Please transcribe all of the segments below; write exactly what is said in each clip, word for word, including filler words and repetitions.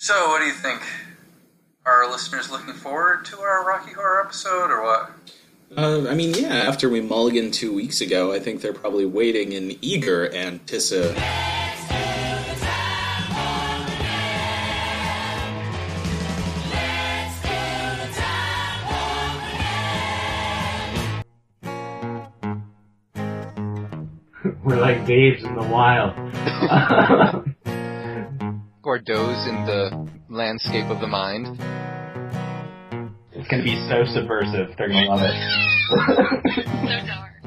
So, what do you think? Are our listeners looking forward to our Rocky Horror episode, or what? Uh, I mean, yeah, after we mulliganed two weeks ago, I think they're probably waiting in eager anticipation. We're like Dave's in the wild. Gordo's in the landscape of the mind. It's going to be so subversive. They're going to love it. So dark.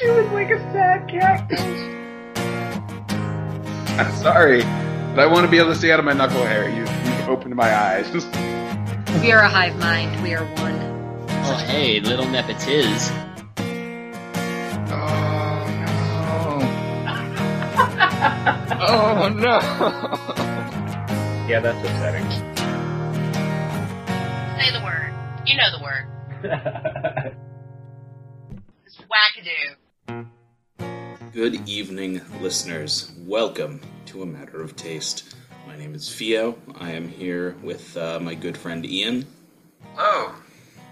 She was like a sad cactus. I'm sorry, but I want to be able to see out of my knuckle hair. You, you've opened my eyes. We are a hive mind. We are one. Oh, hey, little nepotiz. Oh, no! Yeah, that's upsetting. Say the word. You know the word. It's wackadoo. Good evening, listeners. Welcome to A Matter of Taste. My name is Theo. I am here with uh, my good friend Ian. Hello.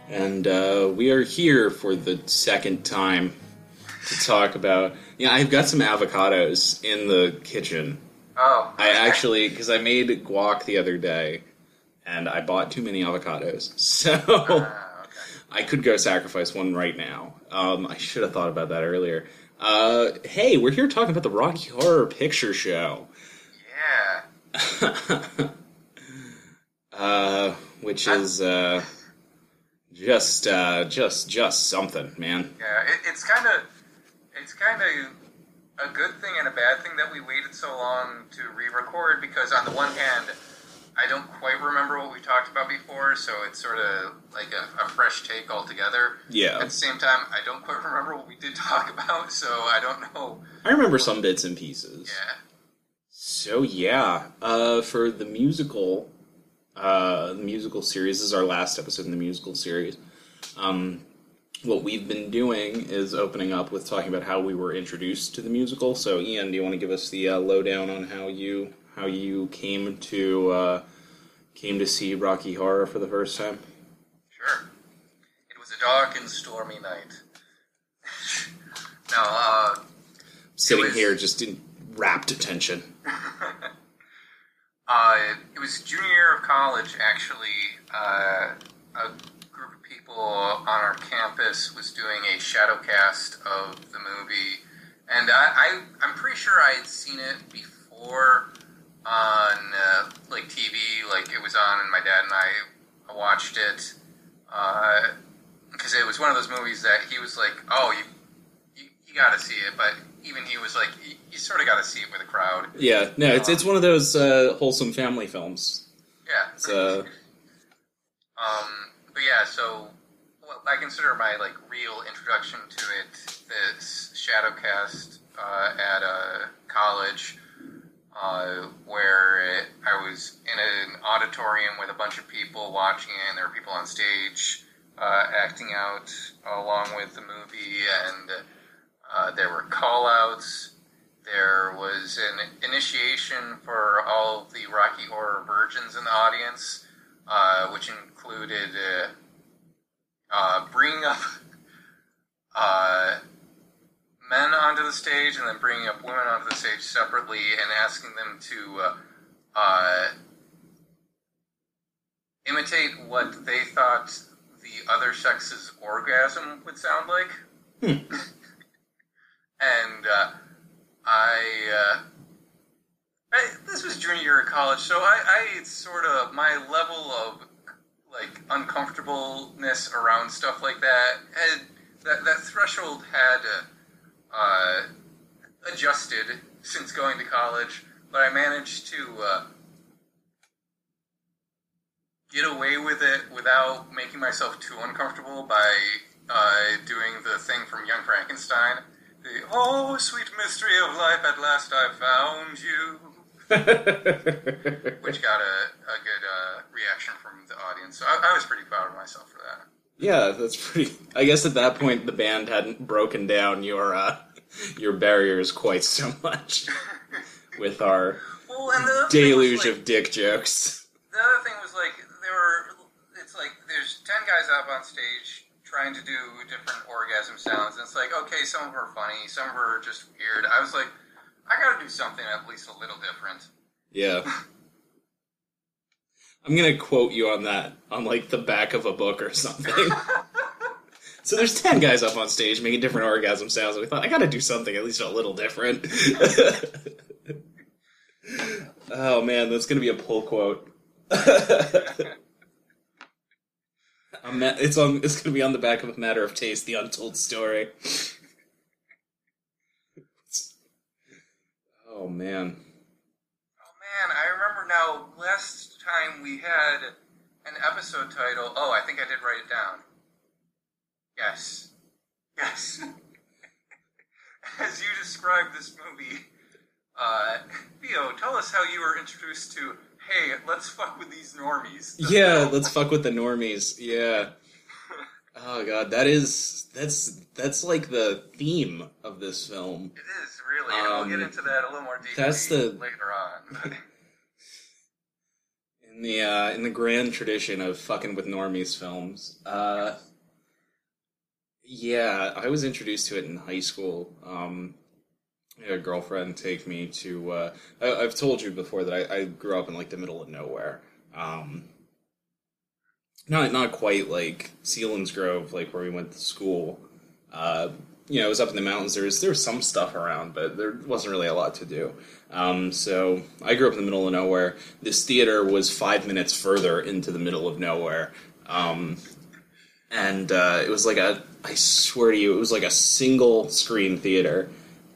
And uh, we are here for the second time to talk about... Yeah, I've got some avocados in the kitchen. Oh. I actually, because I made guac the other day, and I bought too many avocados. So, uh, okay. I could go sacrifice one right now. Um, I should have thought about that earlier. Uh, hey, we're here talking about the Rocky Horror Picture Show. Yeah. uh, which is, uh, just, uh, just, just something, man. Yeah, it, it's kind of... It's kind of a good thing and a bad thing that we waited so long to re-record, because on the one hand, I don't quite remember what we talked about before, so it's sort of like a, a fresh take altogether. Yeah. At the same time, I don't quite remember what we did talk about, so I don't know. I remember some bits and pieces. Yeah. So yeah, uh, for the musical, uh, the musical series, this is our last episode in the musical series. Um... What we've been doing is opening up with talking about how we were introduced to the musical. So, Ian, do you want to give us the uh, lowdown on how you how you came to uh, came to see Rocky Horror for the first time? Sure. It was a dark and stormy night. no, uh... Sitting was... here just in rapt attention. uh, it was junior year of college, actually. Uh... A people on our campus was doing a shadow cast of the movie, and I, I, I'm pretty sure I had seen it before on uh, like T V, like it was on, and my dad and I watched it because uh, it was one of those movies that he was like, "Oh, you, you, you got to see it," but even he was like, "You, you sort of got to see it with a crowd." Yeah, no, um, it's it's one of those uh, wholesome family films. Yeah. So. um. But yeah, so well, I consider my like real introduction to it this shadowcast uh, at a college uh, where it, I was in an auditorium with a bunch of people watching it, and there were people on stage uh, acting out along with the movie, and uh, there were call-outs. There was an initiation for all of the Rocky Horror virgins in the audience, uh, which included uh, uh, bringing up uh, men onto the stage and then bringing up women onto the stage separately and asking them to uh, uh, imitate what they thought the other sex's orgasm would sound like. Hmm. and uh, I... Uh, I, this was junior year of college, so I, I sort of, my level of, like, uncomfortableness around stuff like that, had, that, that threshold had uh, adjusted since going to college, but I managed to uh, get away with it without making myself too uncomfortable by uh, doing the thing from Young Frankenstein, the, "Oh, sweet mystery of life, at last I found you." Which got a, a good uh, reaction from the audience. So I, I was pretty proud of myself for that. Yeah, that's pretty... I guess at that point the band hadn't broken down your uh, your barriers quite so much with our well, deluge like, of dick jokes. The other thing was like there were. It's like there's ten guys up on stage trying to do different orgasm sounds. And it's like, okay, some of them are funny, some of them are just weird. I was like, I gotta do something at least a little different. Yeah. I'm gonna quote you on that, on like the back of a book or something. So there's ten guys up on stage making different orgasm sounds, and we thought, I gotta do something at least a little different. Oh man, that's gonna be a pull quote. It's on. It's gonna be on the back of A Matter of Taste, The Untold Story. Oh man. Oh man, I remember now. Last time we had an episode title. Oh, I think I did write it down. Yes. Yes. As you described this movie, uh, Theo, tell us how you were introduced to, hey, let's fuck with these normies. That's yeah, let's fuck with the normies. Yeah. Oh, God, that is, that's, that's like the theme of this film. It is, really. Um, we'll get into that a little more deeply that's the, later on. in the, uh, in the grand tradition of fucking with normies films, uh... Yes. Yeah, I was introduced to it in high school. Um, I had a girlfriend take me to... Uh, I, I've told you before that I, I grew up in, like, the middle of nowhere. Um, not not quite, like, Sealands Grove, like, where we went to school. Uh, you know, it was up in the mountains. There was, there was some stuff around, but there wasn't really a lot to do. Um, so I grew up in the middle of nowhere. This theater was five minutes further into the middle of nowhere. Um, and uh, it was like a... I swear to you, it was like a single screen theater.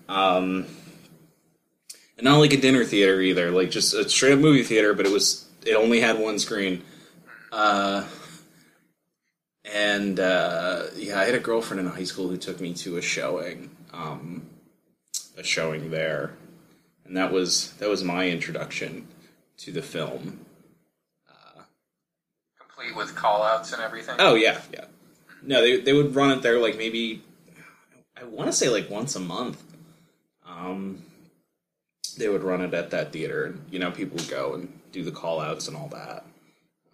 Um, and not like a dinner theater either, like just a straight up movie theater, but it was, it only had one screen. Uh, and, uh, yeah, I had a girlfriend in high school who took me to a showing, um, a showing there. And that was, that was my introduction to the film. Uh, Complete with call outs and everything? Oh yeah, yeah. No, they they would run it there like maybe, I want to say like once a month. Um, they would run it at that theater, and you know people would go and do the call outs and all that.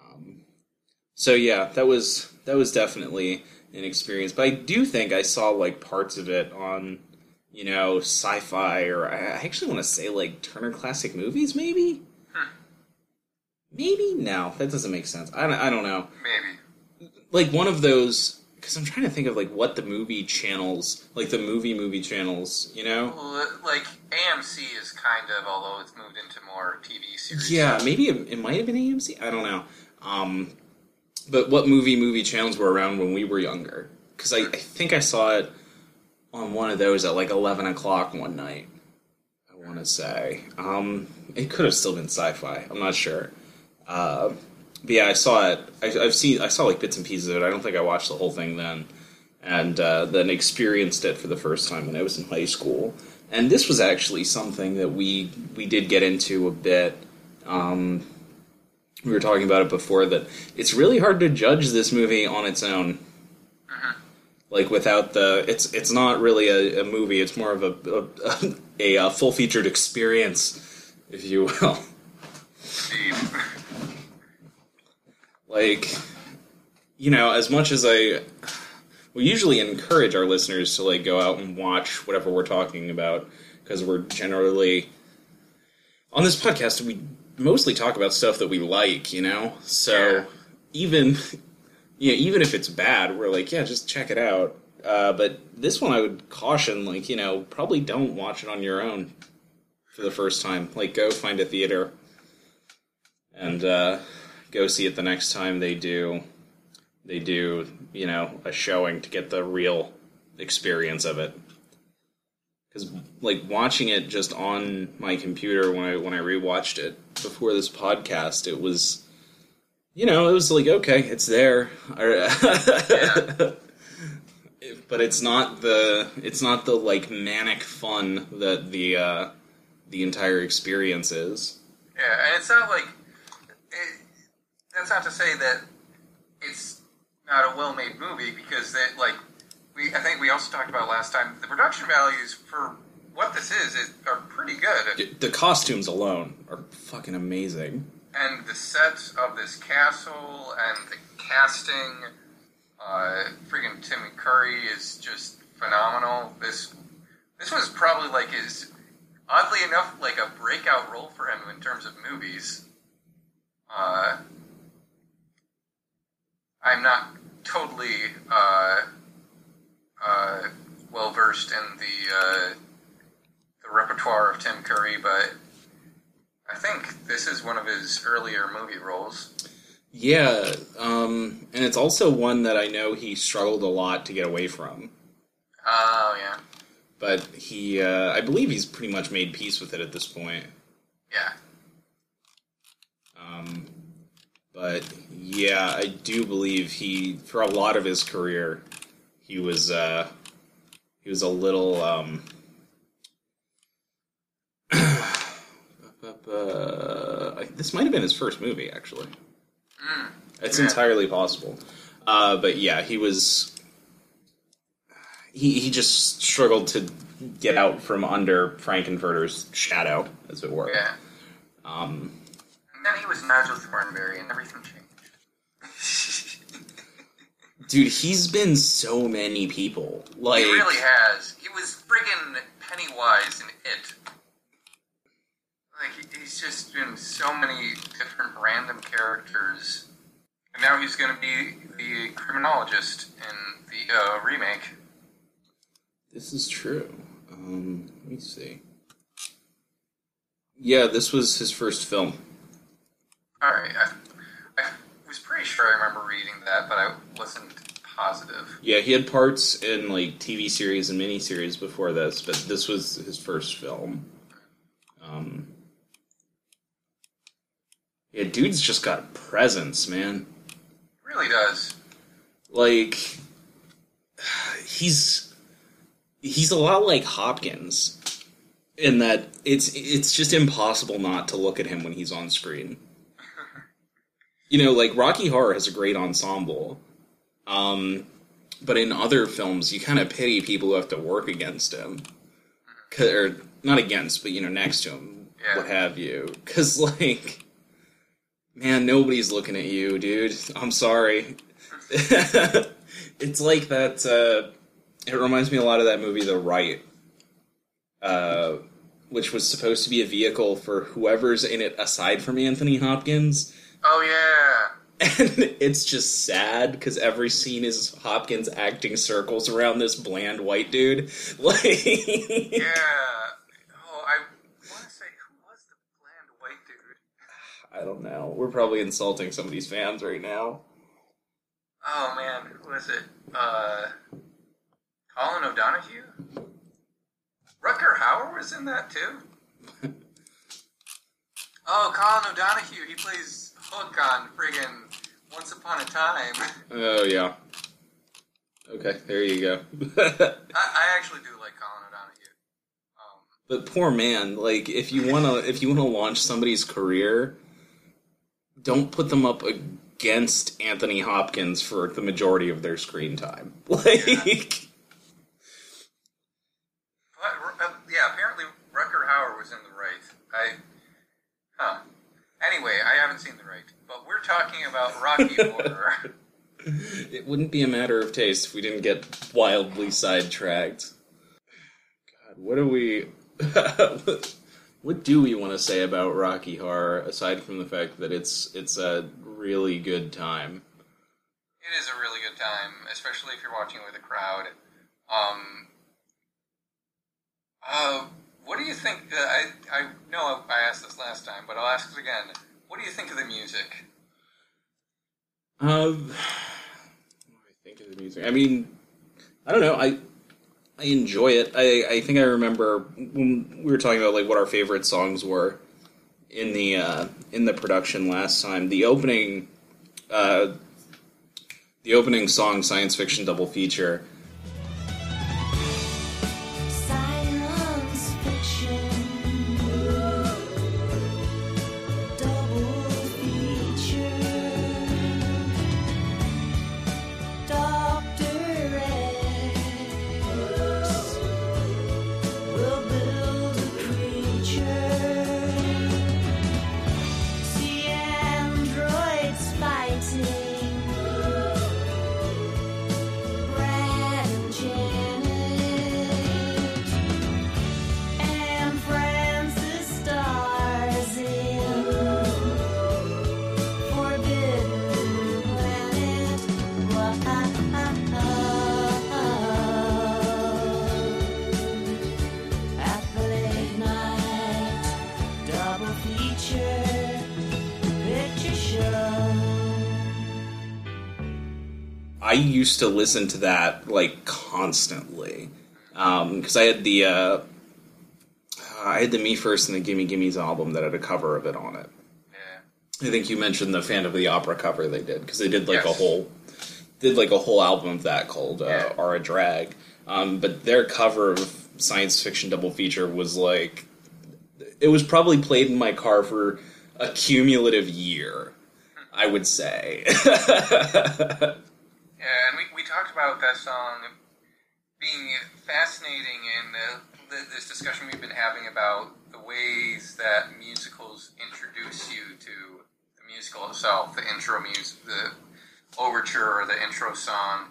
Um, so yeah, that was that was definitely an experience. But I do think I saw like parts of it on you know Sci-Fi or I actually want to say like Turner Classic Movies maybe, huh. maybe no, that doesn't make sense. I don't, I don't know. Maybe. Like, one of those... Because I'm trying to think of, like, what the movie channels... Like, the movie movie channels, you know? Well, like, A M C is kind of... Although it's moved into more T V series. Yeah, maybe it, it might have been A M C. I don't know. Um, but what movie movie channels were around when we were younger? Because I, I think I saw it on one of those at, like, eleven o'clock one night. I want to say. Um, it could have still been Sci-Fi. I'm not sure. Uh... But yeah, I saw it. I, I've seen. I saw like bits and pieces of it. I don't think I watched the whole thing then, and uh, then experienced it for the first time when I was in high school. And this was actually something that we we did get into a bit. Um, we were talking about it before that it's really hard to judge this movie on its own. Uh-huh. Like without the, it's it's not really a, a movie. It's more of a a, a, a full featured experience, if you will. Like, you know, as much as I... We usually encourage our listeners to, like, go out and watch whatever we're talking about, because we're generally... On this podcast, we mostly talk about stuff that we like, you know? So, yeah. even you know, even if it's bad, we're like, yeah, just check it out. Uh, but this one I would caution, like, you know, probably don't watch it on your own for the first time. Like, go find a theater. And, uh... go see it the next time they do, they do, you know, a showing to get the real experience of it. Because, like, watching it just on my computer when I when I rewatched it before this podcast, it was, you know, it was like, okay, it's there, but it's not the it's not the like manic fun that the uh, the entire experience is. Yeah, and it's not like. It- That's not to say that it's not a well-made movie, because that, like, we we, I think we also talked about last time, the production values for what this is, is are pretty good. The costumes alone are fucking amazing. And the sets of this castle and the casting, uh, freaking Tim Curry is just phenomenal. This this was probably like his, oddly enough, like a breakout role for him in terms of movies. Uh, I'm not totally uh, uh, well versed in the uh, the repertoire of Tim Curry, but I think this is one of his earlier movie roles. Yeah, um, and it's also one that I know he struggled a lot to get away from. Oh, uh, yeah. But he, uh, I believe he's pretty much made peace with it at this point. Yeah. Um, but, yeah, I do believe he, for a lot of his career, he was, uh, he was a little, um... Uh, this might have been his first movie, actually. Mm, it's yeah. entirely possible. Uh, but yeah, he was... He he just struggled to get out from under Frank-N-Furter's shadow, as it were. Yeah. Um, and then he was Nigel Thornberry, and everything changed. Dude, he's been so many people. Like, he really has. He was friggin' Pennywise in It. Like, he's just been so many different random characters. And now he's going to be the criminologist in the uh, remake. This is true. Um, let me see. Yeah, this was his first film. Alright, I, I was pretty sure I remember reading that, but I wasn't positive. Yeah, he had parts in, like, T V series and miniseries before this, but this was his first film. Um... Yeah, dude's just got a presence, man. He really does. Like, he's he's a lot like Hopkins in that it's it's just impossible not to look at him when he's on screen. You know, like, Rocky Horror has a great ensemble, um, but in other films, you kind of pity people who have to work against him. Or, not against, but, you know, next to him, yeah. What have you. Because, like... Man, nobody's looking at you, dude. I'm sorry. It's like that, uh... It reminds me a lot of that movie, The Right. Uh, which was supposed to be a vehicle for whoever's in it aside from Anthony Hopkins. Oh, yeah! And it's just sad, because every scene is Hopkins acting circles around this bland white dude. Like... Yeah! I don't know. We're probably insulting some of these fans right now. Oh, man. Who is it? Uh, Colin O'Donoghue? Rutger Hauer was in that, too? Oh, Colin O'Donoghue. He plays Hook on friggin' Once Upon a Time. Oh, yeah. Okay, there you go. I, I actually do like Colin O'Donoghue. Um, but poor man, like, if you wanna, if you wanna launch somebody's career... Don't put them up against Anthony Hopkins for the majority of their screen time. Like, yeah, but, uh, yeah, apparently Rutger Hauer was in The Right. I, huh. Anyway, I haven't seen The Right, but we're talking about Rocky Horror. It wouldn't be a matter of taste if we didn't get wildly sidetracked. God, what are we? What do we want to say about Rocky Horror, aside from the fact that it's it's a really good time? It is a really good time, especially if you're watching with a crowd. Um, uh, what do you think... The, I, I know I asked this last time, but I'll ask it again. What do you think of the music? Um, what do I think of the music? I mean, I don't know, I... I enjoy it. I, I think I remember when we were talking about like what our favorite songs were in the uh, in the production last time. The opening, uh, the opening song, Science Fiction Double Feature. Science Fiction Double Feature. Doctor Ed. I used to listen to that, like, constantly. Because um, I had the, uh, I had the Me First and the Gimme Gimmes album that had a cover of it on it. Yeah. I think you mentioned the Phantom of the Opera cover they did, because they did, like, yes. a whole, did, like, a whole album of that called uh, yeah. Are a Drag. Um, but their cover of Science Fiction Double Feature was, like, it was probably played in my car for a cumulative year, I would say. Yeah, and we we talked about that song being fascinating in the, the, this discussion we've been having about the ways that musicals introduce you to the musical itself, the intro music, the overture or the intro song.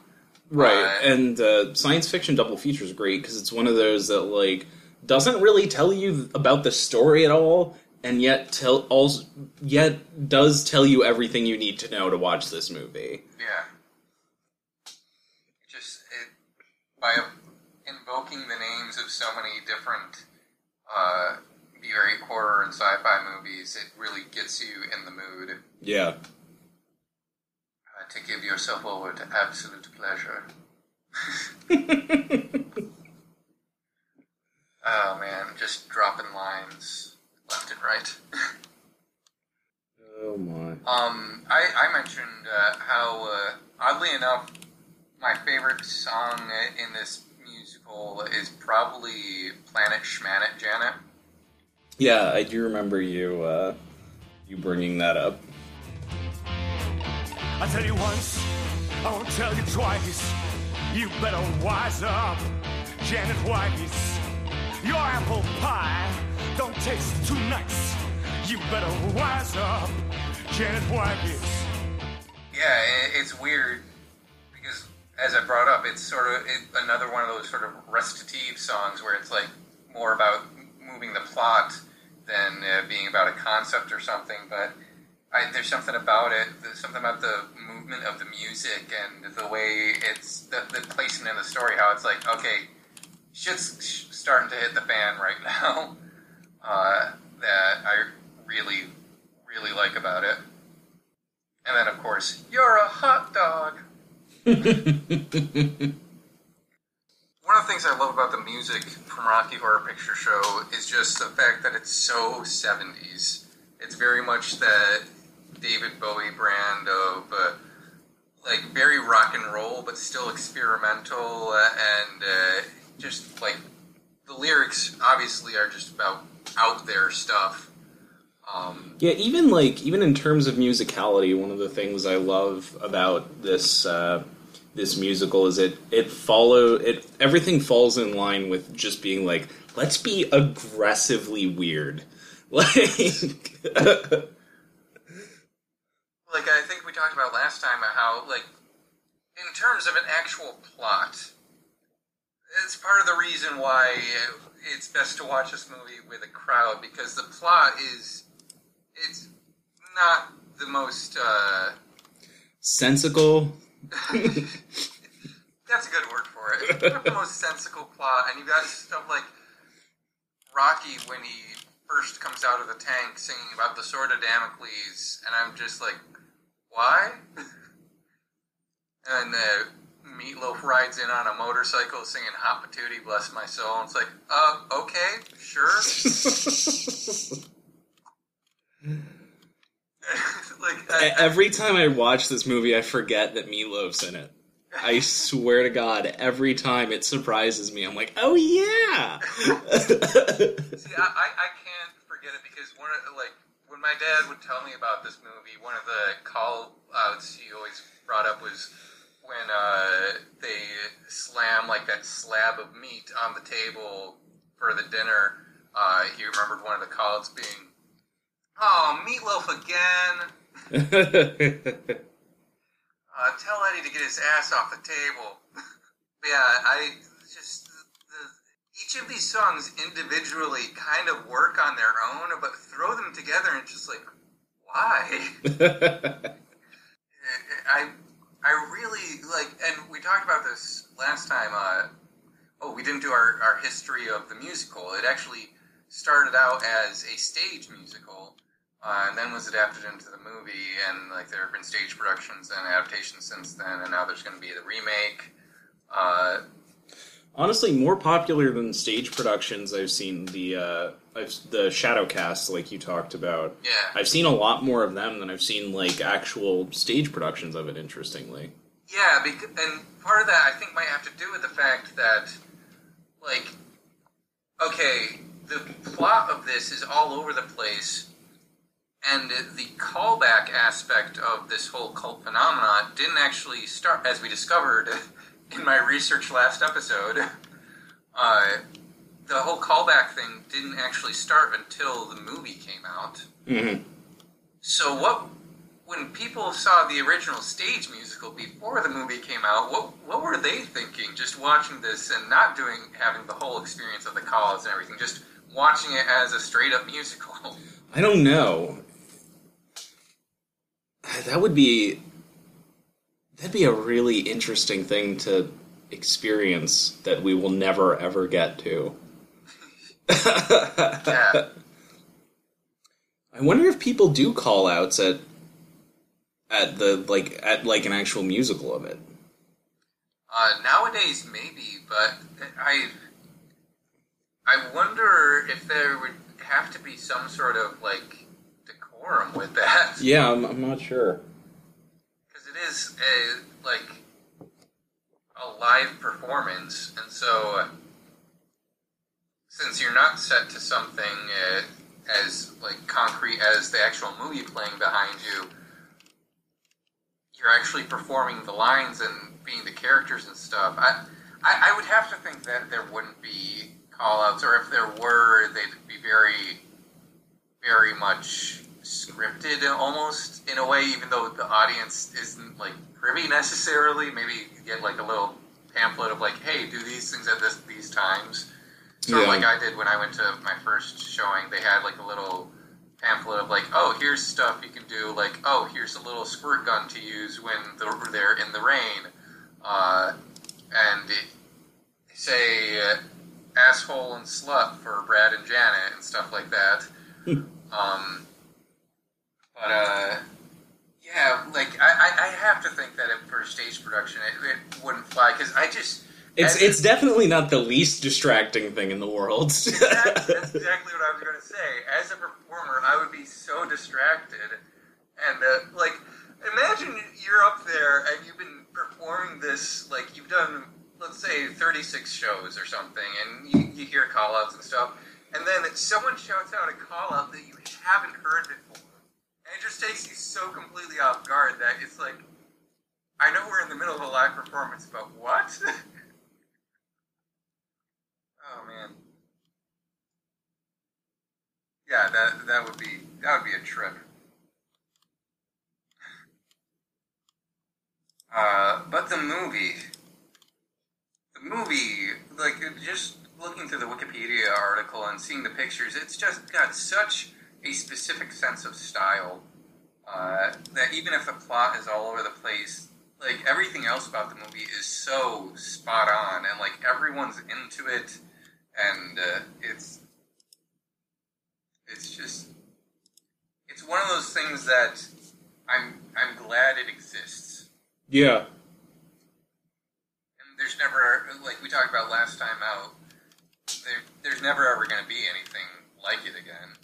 Right, uh, and uh, Science Fiction Double Feature is great because it's one of those that, like, doesn't really tell you about the story at all, and yet tell also yet does tell you everything you need to know to watch this movie. Yeah. By invoking the names of so many different uh, B-rate horror and sci-fi movies, it really gets you in the mood. Yeah. Uh, to give yourself over to absolute pleasure. Oh, man. Just dropping lines left and right. Oh, my. Um, I, I mentioned uh, how, uh, oddly enough, my favorite song in this musical is probably Planet Schmanet Janet. Yeah, I do remember you uh, you bringing that up. I tell you once, I won't tell you twice. You better wise up, Janet Weiss. Your apple pie don't taste too nice. You better wise up, Janet Weiss. Yeah, it's weird. As I brought up, it's sort of it, another one of those sort of recitative songs where it's like more about moving the plot than uh, being about a concept or something. But I, there's something about it, there's something about the movement of the music and the way it's the, the placement in the story. How it's like, okay, shit's sh- starting to hit the fan right now. Uh, that I really, really like about it. And then, of course, you're a hot dog. One of the things I love about the music from Rocky Horror Picture Show is just the fact that it's so seventies. It's very much that David Bowie brand of uh, like very rock and roll, but still experimental, uh, and uh, just like the lyrics obviously are just about out there stuff. Um, yeah, even like even in terms of musicality, one of the things I love about this uh, this musical is it it follow it everything falls in line with just being like, let's be aggressively weird. Like, like I think we talked about last time how, like, in terms of an actual plot, it's part of the reason why it's best to watch this movie with a crowd, because the plot is. It's not the most, uh... sensical? That's a good word for it. It's not the most sensical plot, and you've got stuff like Rocky when he first comes out of the tank singing about the Sword of Damocles, and I'm just like, why? And the Meat Loaf rides in on a motorcycle singing Hot Patootie, Bless My Soul, and it's like, uh, okay, sure. Like, I, every time I watch this movie, I forget that Meat Loaf's in it. I swear to God, every time it surprises me. I'm like, oh yeah. See, I, I, I can't forget it because one of, like when my dad would tell me about this movie, one of the call outs he always brought up was when uh, they slam like that slab of meat on the table for the dinner. Uh, he remembered one of the call outs being, oh, Meat Loaf again! uh, tell Eddie to get his ass off the table. Yeah, I just... The, the, each of these songs individually kind of work on their own, but throw them together and just like, why? I I really, like, and we talked about this last time. Uh, oh, we didn't do our, our history of the musical. It actually started out as a stage musical. uh, and then was adapted into the movie, and like there have been stage productions and adaptations since then, and now there's going to be the remake. Uh, Honestly, more popular than stage productions, I've seen the uh, I've, the Shadowcasts, like you talked about. Yeah, I've seen a lot more of them than I've seen like actual stage productions of it. Interestingly, yeah, because, and part of that I think might have to do with the fact that, like, okay, the plot of this is all over the place, and the callback aspect of this whole cult phenomenon didn't actually start, as we discovered in my research last episode, uh, the whole callback thing didn't actually start until the movie came out. Mm-hmm. So what, when people saw the original stage musical before the movie came out, what what were they thinking? Just watching this and not doing, having the whole experience of the calls and everything, just watching it as a straight-up musical. I don't know. That would be... That'd be a really interesting thing to experience that we will never, ever get to. Yeah. I wonder if people do call-outs at at the like at like an actual musical of it. Uh, nowadays, maybe, but I I wonder if there would have to be some sort of like decorum with that. Yeah, I'm, I'm not sure. It is a like a live performance, and so uh, since you're not set to something uh, as like concrete as the actual movie playing behind you, you're actually performing the lines and being the characters and stuff. I I, I would have to think that there wouldn't be call-outs, or if there were, they'd be very, very much scripted almost in a way, even though the audience isn't like privy necessarily. Maybe you get like a little pamphlet of like, hey, do these things at this these times. Sort yeah. of like I did when I went to my first showing. They had like a little pamphlet of like, oh, here's stuff you can do. Like, oh, here's a little squirt gun to use when they're in the rain. Uh, and it, say uh, asshole and slut for Brad and Janet and stuff like that. um... But, uh, yeah, like, I, I have to think that it, for stage production, it, it wouldn't fly, because I just... It's I, it's definitely not the least distracting thing in the world. Exactly, that's exactly what I was going to say. As a performer, I would be so distracted. And, uh, like, imagine you're up there, and you've been performing this, like, you've done, let's say, thirty-six shows or something, and you, you hear call-outs and stuff, and then someone shouts out a call-out that you haven't heard before. It just takes you so completely off guard that it's like, I know we're in the middle of a live performance, but what? Oh man, yeah, that that would be that would be a trip. Uh, but the movie, the movie, like just looking through the Wikipedia article and seeing the pictures, it's just got such a specific sense of style uh, that even if the plot is all over the place, like everything else about the movie is so spot on, and like everyone's into it, and uh, it's it's just it's one of those things that I'm I'm glad it exists. Yeah. And there's never, like we talked about last time out, there there's never ever going to be anything like it again.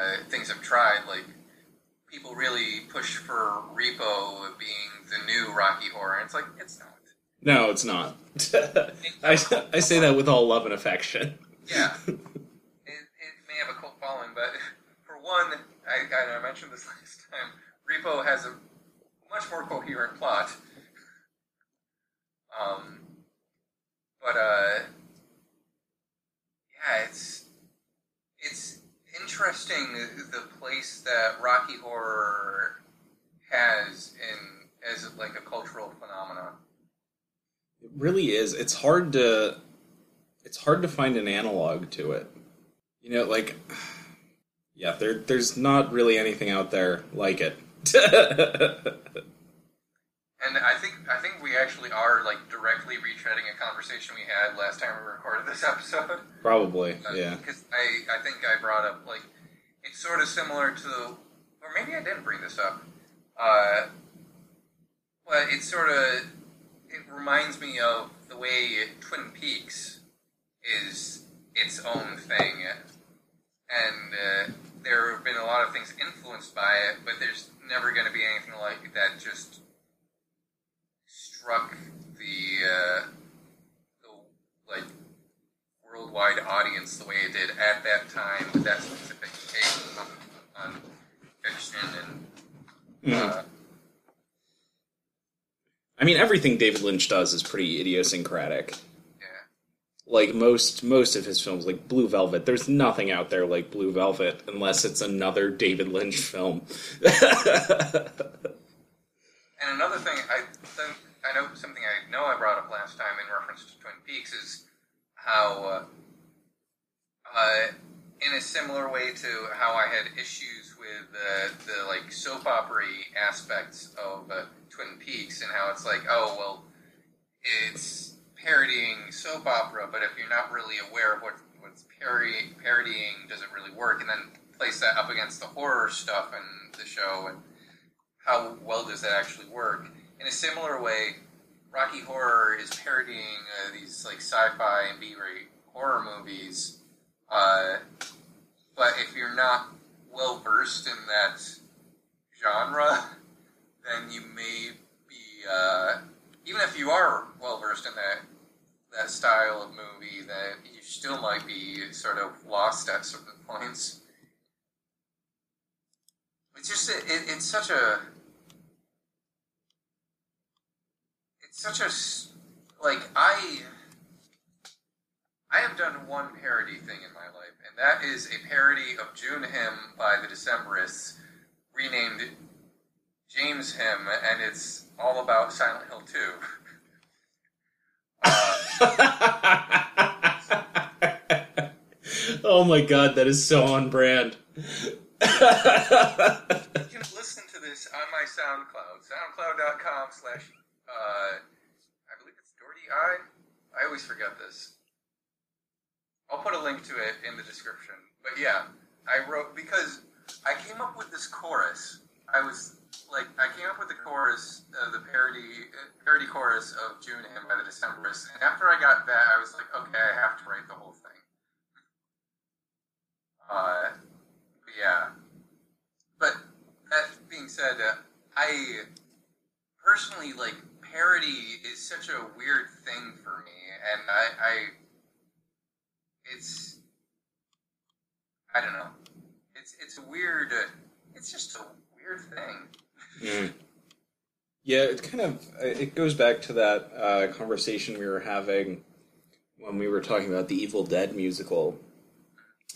Uh, things have tried, like, people really push for Repo being the new Rocky Horror, and it's like, it's not. No, it's not. I, I say that with all love and affection. Yeah. It, it may have a cult following, but for one, I, I mentioned this last time, Repo has a much more coherent plot. Um, but, uh, yeah, it's, it's, interesting the place that Rocky Horror has in as like a cultural phenomenon. It really is. It's hard to it's hard to find an analog to it. You know, like yeah, there there's not really anything out there like it. And I think I think we actually are like directly retreading a conversation we had last time we recorded this episode. Probably, uh, yeah. Because I, I think I brought up like it's sort of similar to, or maybe I didn't bring this up, uh, but it's sort of, it reminds me of the way Twin Peaks is its own thing, and uh, there have been a lot of things influenced by it, but there's never going to be anything like that just struck the, uh, the like worldwide audience the way it did at that time with that specific take on, on fiction and. Uh, mm-hmm. I mean, everything David Lynch does is pretty idiosyncratic. Like, most most of his films, like Blue Velvet, there's nothing out there like Blue Velvet, unless it's another David Lynch film. And another thing, I think, I know something I know I brought up last time in reference to Twin Peaks is how, uh, uh, in a similar way to how I had issues with uh, the, like, soap opera-y aspects of uh, Twin Peaks, and how it's like, oh, well, it's parodying soap opera, but if you're not really aware of what what's parody, parodying, does it really work? And then place that up against the horror stuff in the show, and how well does that actually work? In a similar way, Rocky Horror is parodying uh, these like sci-fi and B-rate horror movies, uh, but if you're not well versed in that genre, then you may be uh, even if you are well versed in that that style of movie, that you still might be sort of lost at certain points. It's just it, it's such a it's such a like I I have done one parody thing in my life, and that is a parody of June Him by the Decemberists, renamed James Him, and it's all about Silent Hill two. Uh, oh my god, that is so on brand. You can listen to this on my SoundCloud. SoundCloud.com slash, uh, I believe it's Doherty I? I always forget this. I'll put a link to it in the description. But yeah, I wrote, because I came up with this chorus. I was... Like, I came up with the chorus, uh, the parody uh, parody chorus of June Him by the Decemberists, and after I got that, I was like, okay, I have to write the whole thing. Uh, but yeah. But, that being said, uh, I personally, like, parody is such a weird thing for me, and I, I it's, I don't know. It's, it's a weird, uh, it's just a weird thing. Mm. Yeah, it kind of it goes back to that uh, conversation we were having when we were talking about the Evil Dead musical.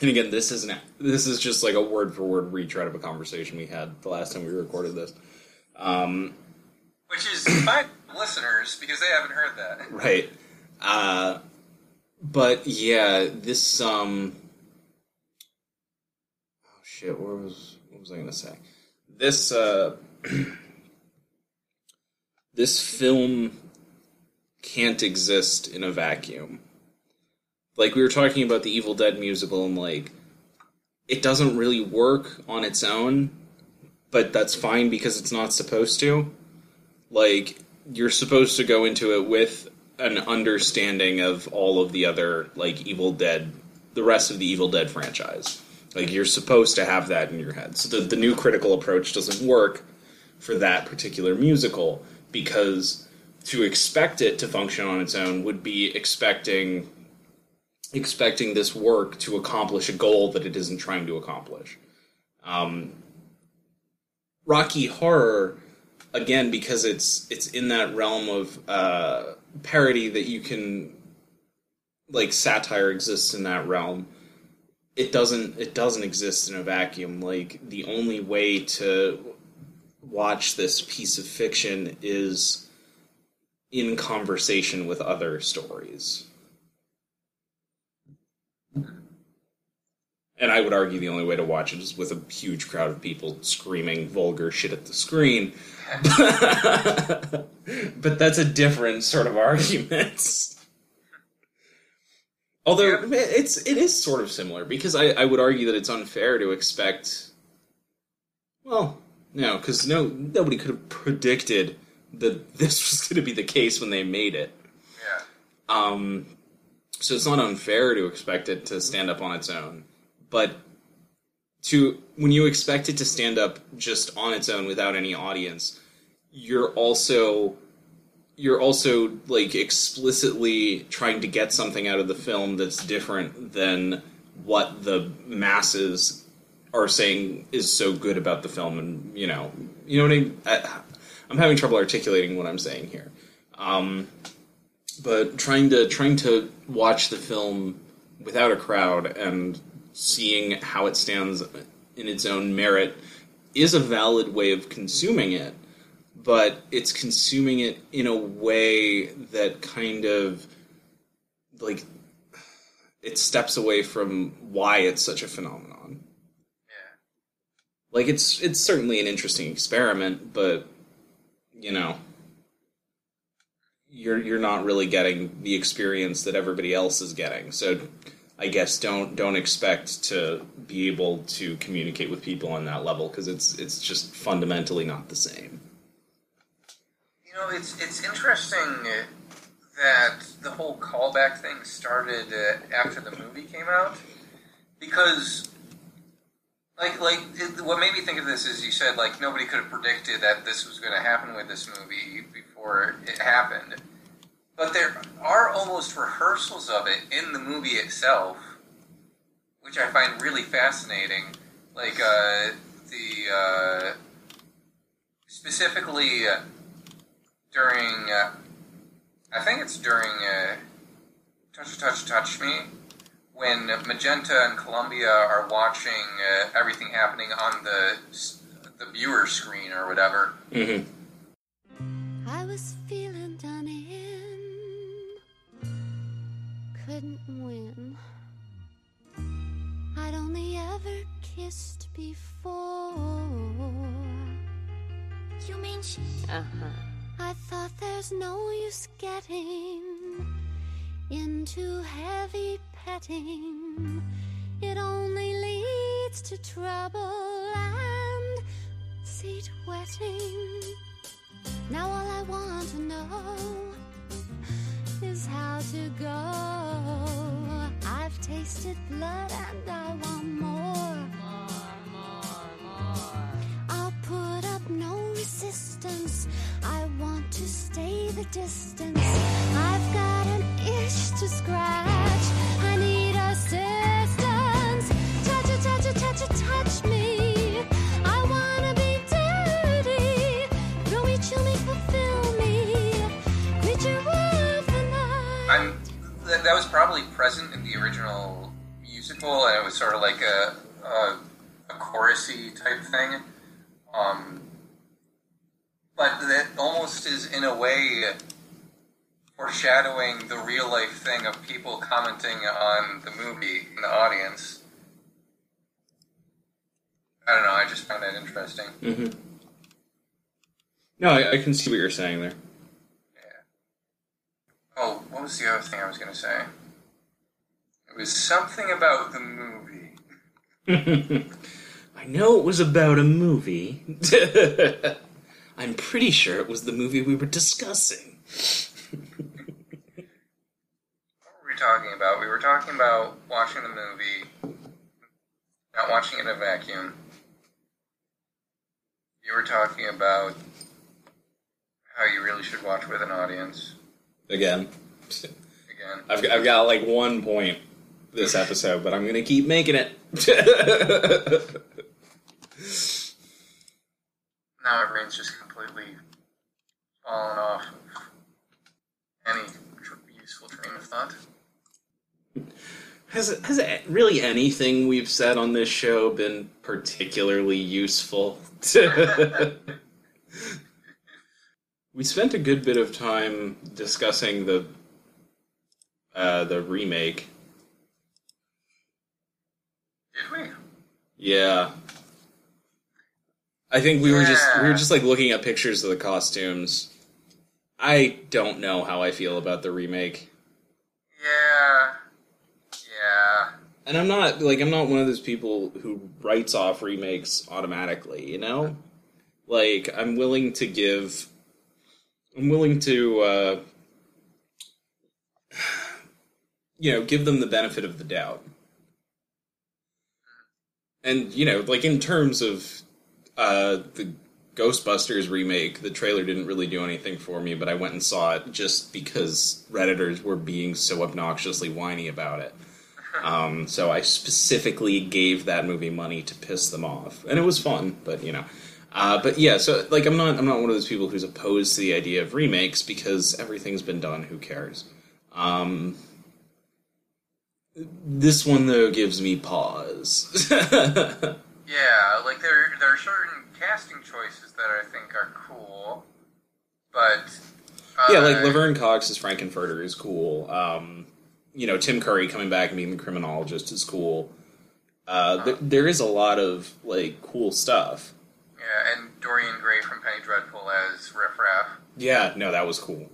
And again, this isn't this is just like a word for word retread of a conversation we had the last time we recorded this, um, which is fine for listeners because they haven't heard that, right? Uh, but yeah, this um, oh shit, what was what was I gonna say? This uh. This film can't exist in a vacuum. Like, we were talking about the Evil Dead musical, and, like, it doesn't really work on its own, but that's fine because it's not supposed to. Like, you're supposed to go into it with an understanding of all of the other, like, Evil Dead, the rest of the Evil Dead franchise. Like, you're supposed to have that in your head. So the, the new critical approach doesn't work for that particular musical, because to expect it to function on its own would be expecting expecting this work to accomplish a goal that it isn't trying to accomplish. Um, Rocky Horror, again, because it's it's in that realm of uh, parody that you can, like, satire exists in that realm. It doesn't it doesn't exist in a vacuum. Like, the only way to watch this piece of fiction is in conversation with other stories. And I would argue the only way to watch it is with a huge crowd of people screaming vulgar shit at the screen. But that's a different sort of argument. Although yeah. it's it is sort of similar, because I, I would argue that it's unfair to expect. Well, no, because no nobody could have predicted that this was going to be the case when they made it. Yeah. Um. So it's not unfair to expect it to stand up on its own, but to when you expect it to stand up just on its own without any audience, you're also you're also like explicitly trying to get something out of the film that's different than what the masses are saying is so good about the film, and you know, you know what I mean? I, I'm having trouble articulating what I'm saying here. Um, But trying to trying to watch the film without a crowd and seeing how it stands in its own merit is a valid way of consuming it, but it's consuming it in a way that kind of, like, it steps away from why it's such a phenomenon. Yeah. Like, it's it's certainly an interesting experiment, but, you know... You're you're not really getting the experience that everybody else is getting. So I guess don't don't expect to be able to communicate with people on that level, because it's it's just fundamentally not the same. You know, it's it's interesting that the whole callback thing started uh, after the movie came out, because like like it, what made me think of this is you said like nobody could have predicted that this was going to happen with this movie before it happened. But there are almost rehearsals of it in the movie itself, which I find really fascinating. Like, uh, the, uh, specifically uh, during, uh, I think it's during uh, Touch, Touch, Touch Me, when Magenta and Columbia are watching uh, everything happening on the, the viewer screen or whatever. Mm-hmm. I was feeling done in, couldn't win. I'd only ever kissed before. You mean she? Uh-huh. I thought there's no use getting into heavy petting. It only leads to trouble and seat wetting. Now all I want to know is how to go. I've tasted blood and I want more. More, more, more. I'll put up no resistance. I want to stay the distance. I've got an itch to scratch. I need assistance. Touch it, touch it, touch it, touch me. I'm, that was probably present in the original musical, and it was sort of like a a, a chorusy type thing. Um, but that almost is, in a way, foreshadowing the real-life thing of people commenting on the movie in the audience. I don't know, I just found that interesting. Mm-hmm. No, I, I can see what you're saying there. Oh, what was the other thing I was going to say? It was something about the movie. I know it was about a movie. I'm pretty sure it was the movie we were discussing. What were we talking about? We were talking about watching the movie, not watching it in a vacuum. You were talking about how you really should watch with an audience. Again. Again. I've, I've got like one point this episode, but I'm going to keep making it. Now my brain's just completely fallen off of any tr- useful train of thought. Has, has really anything we've said on this show been particularly useful? We spent a good bit of time discussing the uh, the remake. Did we? Yeah. I think we yeah. were just we were just like looking at pictures of the costumes. I don't know how I feel about the remake. Yeah. And I'm not, like, I'm not one of those people who writes off remakes automatically, you know? Like, I'm willing to give... I'm willing to, uh... you know, give them the benefit of the doubt. And, you know, like, in terms of uh, the Ghostbusters remake, the trailer didn't really do anything for me, but I went and saw it just because Redditors were being so obnoxiously whiny about it. Um, so I specifically gave that movie money to piss them off. And it was fun, but, you know. Uh, but, yeah, so, like, I'm not I'm not one of those people who's opposed to the idea of remakes because everything's been done, who cares? Um... This one, though, gives me pause. Yeah, like, there there are certain casting choices that I think are cool, but... Uh, yeah, like, Laverne Cox's Frank-N-Furter is cool. Um, you know, Tim Curry coming back and being the criminologist is cool. Uh, th- there is a lot of, like, cool stuff. Yeah, and Dorian Gray from Penny Dreadful as Riff Raff. Yeah, no, that was cool.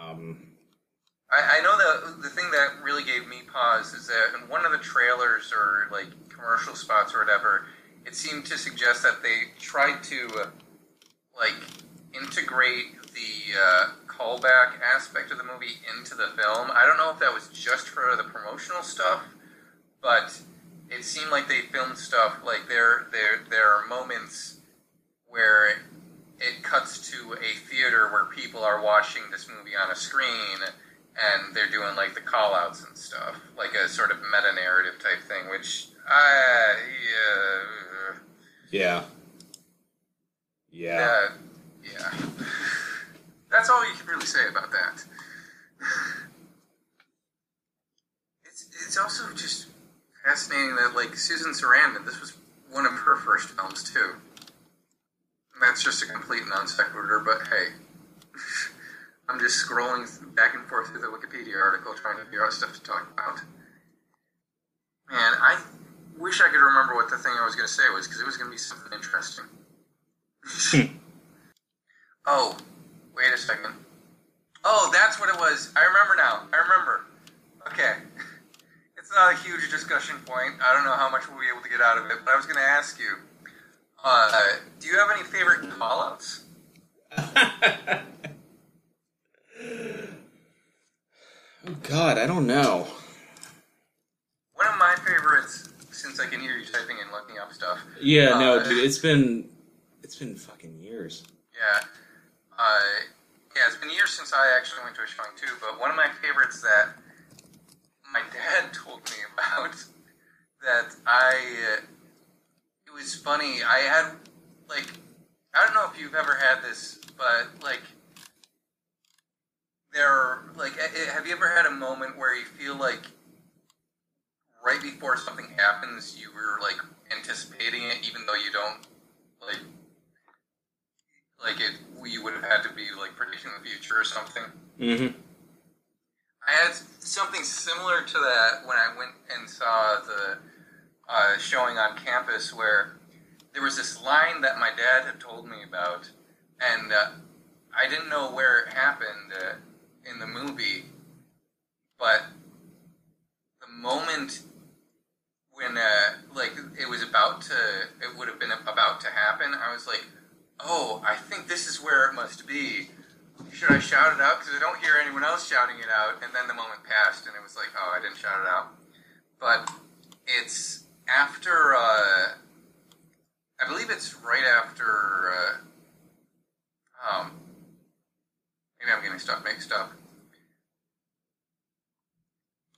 Um... I know that the thing that really gave me pause is that in one of the trailers or, like, commercial spots or whatever, it seemed to suggest that they tried to, like, integrate the uh, callback aspect of the movie into the film. I don't know if that was just for the promotional stuff, but it seemed like they filmed stuff, like, there, there, there are moments where it cuts to a theater where people are watching this movie on a screen, and they're doing, like, the call-outs and stuff. Like a sort of meta-narrative type thing, which, I... Uh, yeah. Yeah. Uh, yeah. That's all you can really say about that. It's it's also just fascinating that, like, Susan Sarandon, this was one of her first films, too. And that's just a complete non sequitur, but hey... I'm just scrolling back and forth through the Wikipedia article trying to figure out stuff to talk about. Man, I wish I could remember what the thing I was going to say was, because it was going to be something interesting. Oh, wait a second. Oh, that's what it was. I remember now. I remember. Okay. It's not a huge discussion point. I don't know how much we'll be able to get out of it, but I was going to ask you, uh, do you have any favorite call-outs? Oh, God, I don't know. One of my favorites, since I can hear you typing and looking up stuff. Yeah, uh, no, dude, it's been, it's been fucking years. Yeah. Uh, yeah, it's been years since I actually went to a showing, too, but one of my favorites that my dad told me about, that I, it was funny, I had, like, I don't know if you've ever had this, but, like, There are, like, have you ever had a moment where you feel like right before something happens, you were, like, anticipating it, even though you don't, like, like it, you would have had to be, like, predicting the future or something? Mm-hmm. I had something similar to that when I went and saw the uh, showing on campus where there was this line that my dad had told me about, and uh, I didn't know where it happened, uh, in the movie, but the moment when, uh, like, it was about to, it would have been about to happen, I was like, oh, I think this is where it must be. Should I shout it out? Because I don't hear anyone else shouting it out. And then the moment passed, and it was like, oh, I didn't shout it out. But it's after, uh, I believe it's right after, uh, um, Maybe I'm getting stuff mixed up.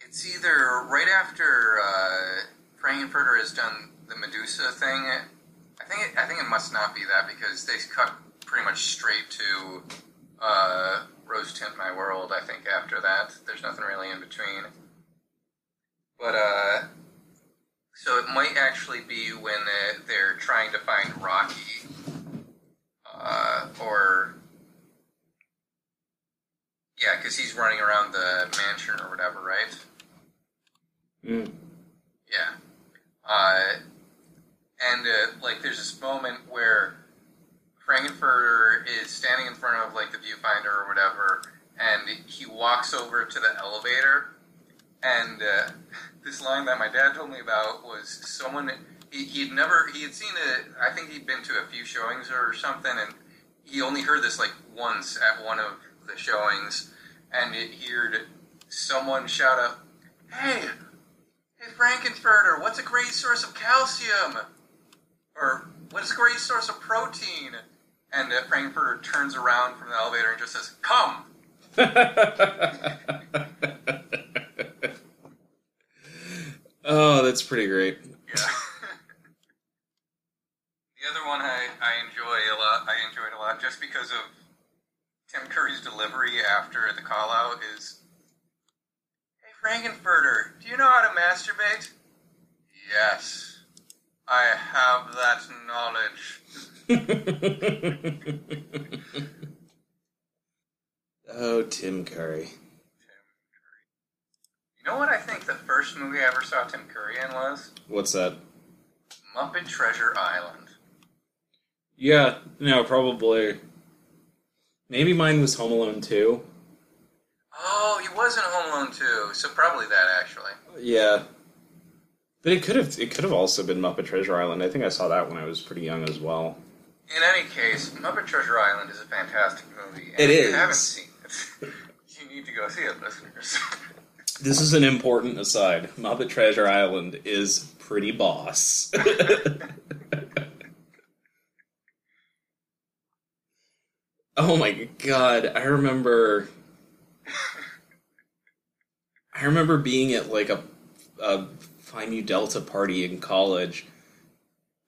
It's either right after uh, Frank-N-Furter has done the Medusa thing. I think it, I think it must not be that because they cut pretty much straight to uh, Rose Tint My World. I think after that, there's nothing really in between. But uh, so it might actually be when they're trying to find Rocky uh, or. Yeah, because he's running around the mansion or whatever, right? Mm. Yeah. Uh, and, uh, like, there's this moment where Frank-N-Furter is standing in front of, like, the viewfinder or whatever, and he walks over to the elevator, and uh, this line that my dad told me about was someone, he, he'd never, he had seen it, I think he'd been to a few showings or something, and he only heard this like once at one of the showings, and it heard someone shout out, hey, hey Frank-N-Furter, what's a great source of calcium? Or, what's a great source of protein? And uh, Frank-N-Furter turns around from the elevator and just says, come! Oh, that's pretty great. Yeah. The other one I, I enjoy a lot. I enjoyed a lot just because of Tim Curry's delivery after the call out is, hey Frank-N-Furter, do you know how to masturbate? Yes, I have that knowledge. Oh, Tim Curry. Tim Curry. You know what I think the first movie I ever saw Tim Curry in was? What's that? Muppet Treasure Island. Yeah, no, probably. Maybe mine was Home Alone two. Oh, he was in Home Alone two, so probably that, actually. Yeah. But it could have it could have also been Muppet Treasure Island. I think I saw that when I was pretty young as well. In any case, Muppet Treasure Island is a fantastic movie. And it is. If you haven't seen it, you need to go see it, listeners. This is an important aside. Muppet Treasure Island is pretty boss. Oh my god, I remember... I remember being at like a, a Phi Mu Delta party in college...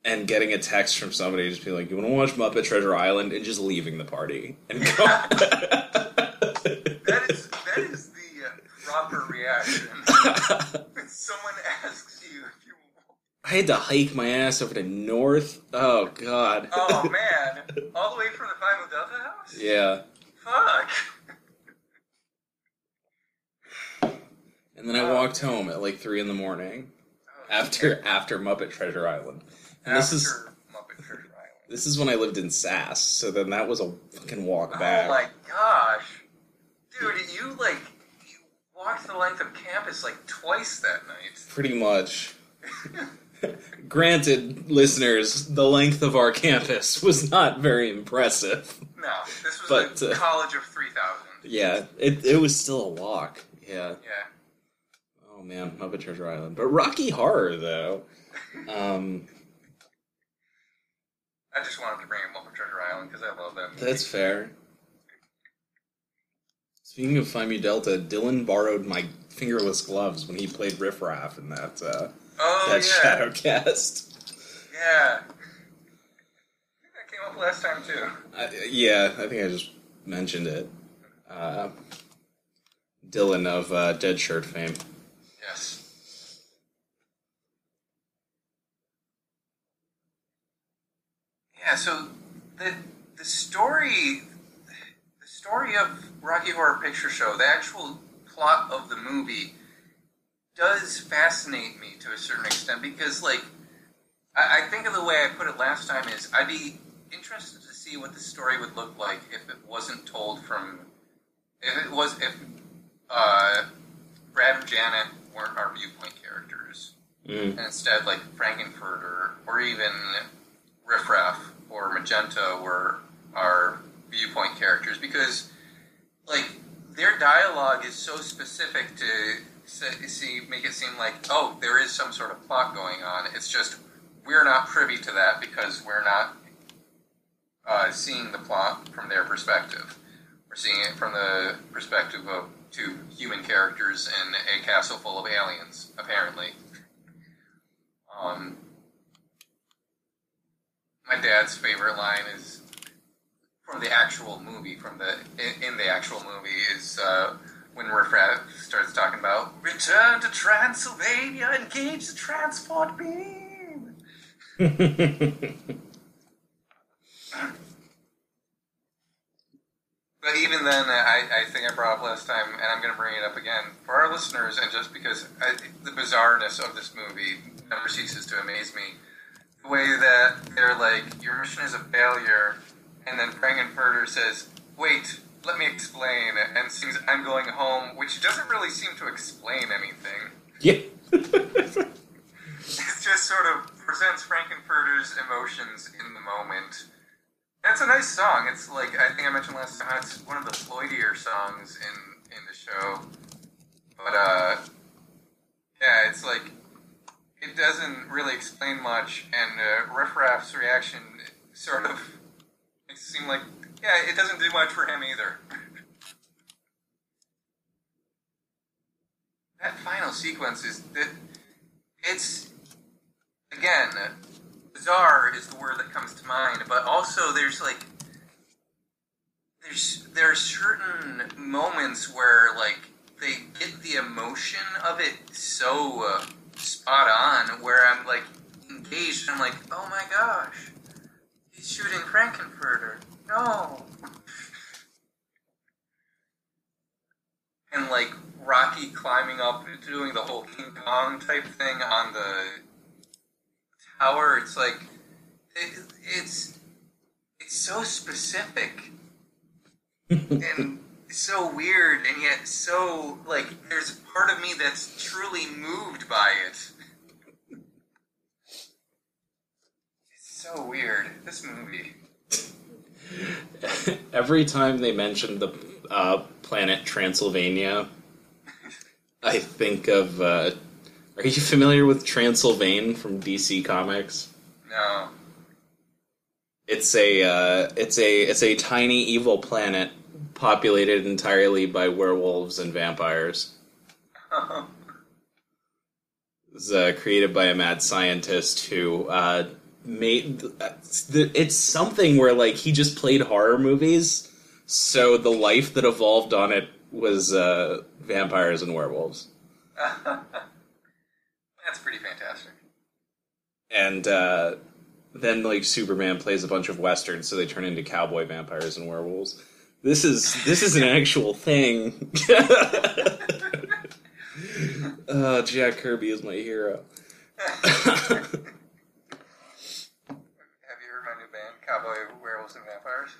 and getting a text from somebody just being like, you want to watch Muppet Treasure Island? And just leaving the party. And go. that, is, that is the uh, proper reaction. When someone asks you if you want. I had to hike my ass over to North. Oh, God. Oh, man. All the way from the Phi Mu Delta house? Yeah. Fuck. And then I walked home at like three in the morning. Oh, after shit. after Muppet Treasure Island. And After this is, Muppet Treasure Island. This is when I lived in Sass, so then that was a fucking walk back. Oh my gosh. Dude, you, like, you walked the length of campus, like, twice that night. Pretty much. Granted, listeners, the length of our campus was not very impressive. No, this was but, a uh, college of three thousand. Yeah, it, it was still a walk, yeah. Yeah. Oh man, Muppet Treasure Island. But Rocky Horror, though. Um... I just wanted to bring him up on Treasure Island because I love that movie. That's fair. Speaking of Phi Mu Delta, Dylan borrowed my fingerless gloves when he played Riff Raff in that, uh, oh, that yeah. Shadowcast. Yeah. I think that came up last time, too. Uh, yeah, I think I just mentioned it. Uh, Dylan of uh, Dead Shirt fame. Yes. Yeah, so the the story the story of Rocky Horror Picture Show, the actual plot of the movie, does fascinate me to a certain extent because, like, I, I think of the way I put it last time is I'd be interested to see what the story would look like if it wasn't told from if it was if uh, Brad and Janet weren't our viewpoint characters, mm. and instead like Frank-N-Furter or even Riff Raff or Magenta were our viewpoint characters because, like, their dialogue is so specific to see make it seem like, oh, there is some sort of plot going on. It's just we're not privy to that because we're not uh, seeing the plot from their perspective. We're seeing it from the perspective of two human characters in a castle full of aliens, apparently. Um... My dad's favorite line is from the actual movie, from the in, in the actual movie, is uh, when Riff Raff starts talking about return to Transylvania, engage the transport beam. But even then, I, I think I brought up last time, and I'm going to bring it up again for our listeners, and just because I, the bizarreness of this movie never ceases to amaze me. The way that they're like, your mission is a failure, and then Frank-N-Furter says, wait, let me explain, and sings I'm Going Home, which doesn't really seem to explain anything. Yeah. It just sort of presents Frank-N-Furter's emotions in the moment. That's a nice song. It's like, I think I mentioned last time, it's one of the Floydier songs in, in the show. But, uh, yeah, it's like, it doesn't really explain much, and uh, Riff Raff's reaction sort of makes it seem like, yeah, it doesn't do much for him either. That final sequence is, it, it's, again, bizarre is the word that comes to mind, but also there's like, there's, there are certain moments where like, they get the emotion of it so uh, spot on, where I'm like, engaged, and I'm like, oh my gosh, he's shooting Frank-N-Furter, no! And like, Rocky climbing up and doing the whole King Kong type thing on the tower. It's like, it, it's it's so specific and so weird, and yet so, like, there's a part of me that's truly moved by it. It's so weird, this movie. Every time they mention the uh, planet Transylvania, I think of, uh, are you familiar with Transylvania from D C Comics? No. It's a, uh, it's a, it's a tiny evil planet populated entirely by werewolves and vampires. Oh. It was uh, created by a mad scientist who, uh, made, it's something where, like, he just played horror movies, so the life that evolved on it was uh, vampires and werewolves. That's pretty fantastic. And uh, then, like, Superman plays a bunch of westerns, so they turn into cowboy vampires and werewolves. This is this is an actual thing. Oh, Jack Kirby is my hero. Have you heard my new band, Cowboy Werewolves and Vampires?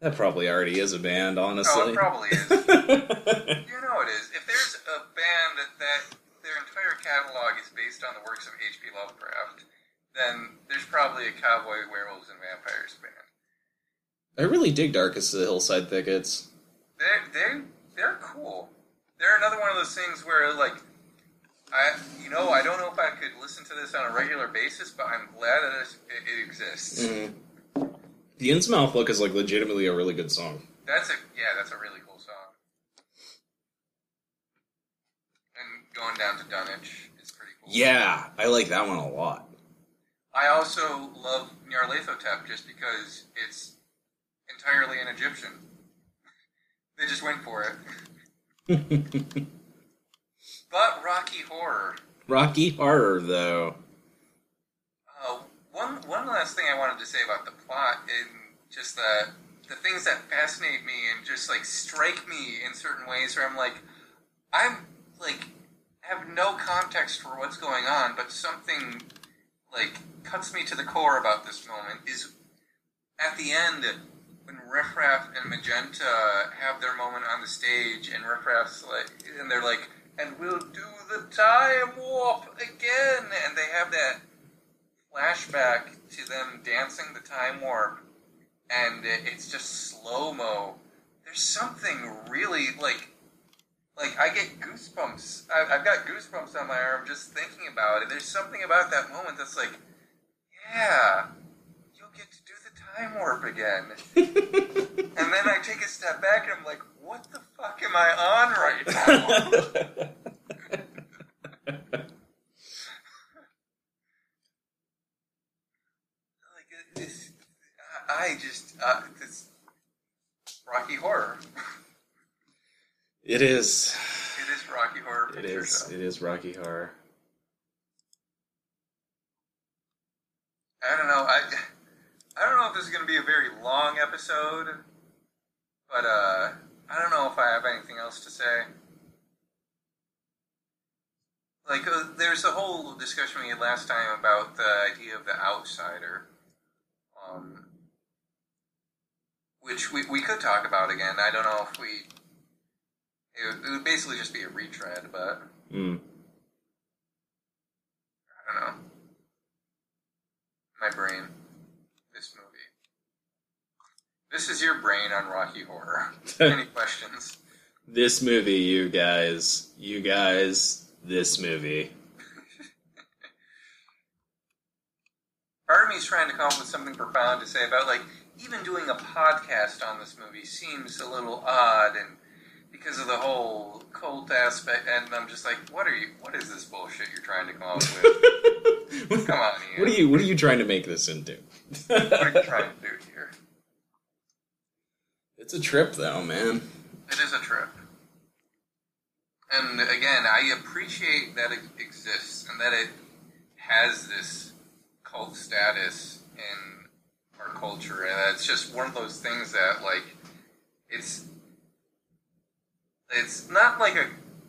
That probably already is a band, honestly. Oh, it probably is. You know it is. If there's a band that, that their entire catalog is based on the works of H P Lovecraft, then there's probably a Cowboy Werewolves and Vampires band. I really dig Darkest of the Hillside Thickets. They're, they're, they're cool. They're another one of those things where, like, I you know, I don't know if I could listen to this on a regular basis, but I'm glad that it, it exists. Mm-hmm. The Innsmouth Look is, like, legitimately a really good song. That's a, yeah, that's a really cool song. And Going Down to Dunwich is pretty cool. Yeah, I like that one a lot. I also love Nyarlathotep just because it's entirely an Egyptian. They just went for it. But Rocky Horror. Rocky Horror, though. One one last thing I wanted to say about the plot and just the the things that fascinate me and just like strike me in certain ways where I'm like, I'm like have no context for what's going on, but something like cuts me to the core about this moment is at the end when Riff Raff and Magenta have their moment on the stage and Riff Raff's like and they're like, and we'll do the time warp again, and they have that flashback to them dancing the time warp, and it's just slow-mo. There's something really, like, like I get goosebumps. I've got goosebumps on my arm just thinking about it. There's something about that moment that's like, yeah, you'll get to do the time warp again. And then I take a step back and I'm like, what the fuck am I on right now? I just, uh, it's Rocky Horror. It is. It is Rocky Horror Picture Show. It is, it is Rocky Horror. I don't know, I, I don't know if this is going to be a very long episode, but, uh, I don't know if I have anything else to say. Like, uh, there's a whole discussion we had last time about the idea of the outsider, um, which we, we could talk about again. I don't know if we It would, it would basically just be a retread, but mm. I don't know. My brain. This movie. This is your brain on Rocky Horror. Any questions? This movie, you guys. You guys, this movie. Part of me's trying to come up with something profound to say about, like, even doing a podcast on this movie seems a little odd, and because of the whole cult aspect, and I'm just like, what are you, what is this bullshit you're trying to come up with? what, come on, Ian. What are you, what are you trying to make this into? What are you trying to do here? It's a trip, though, man. It is a trip. And, again, I appreciate that it exists, and that it has this cult status in our culture, and it's just one of those things that, like, it's it's not like a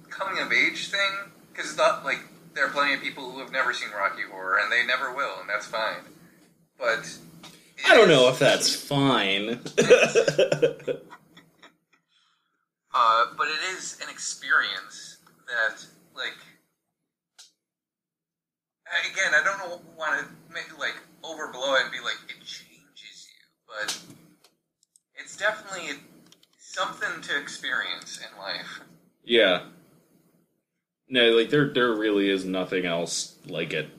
coming of age thing, because it's not like there are plenty of people who have never seen Rocky Horror, and they never will, and that's fine. But I don't know if that's fine. uh, but it is an experience that, like, again, I don't know, want to make, like, overblow it and be like, it changes you, but it's definitely something to experience in life. Yeah. No, like, there there really is nothing else like it.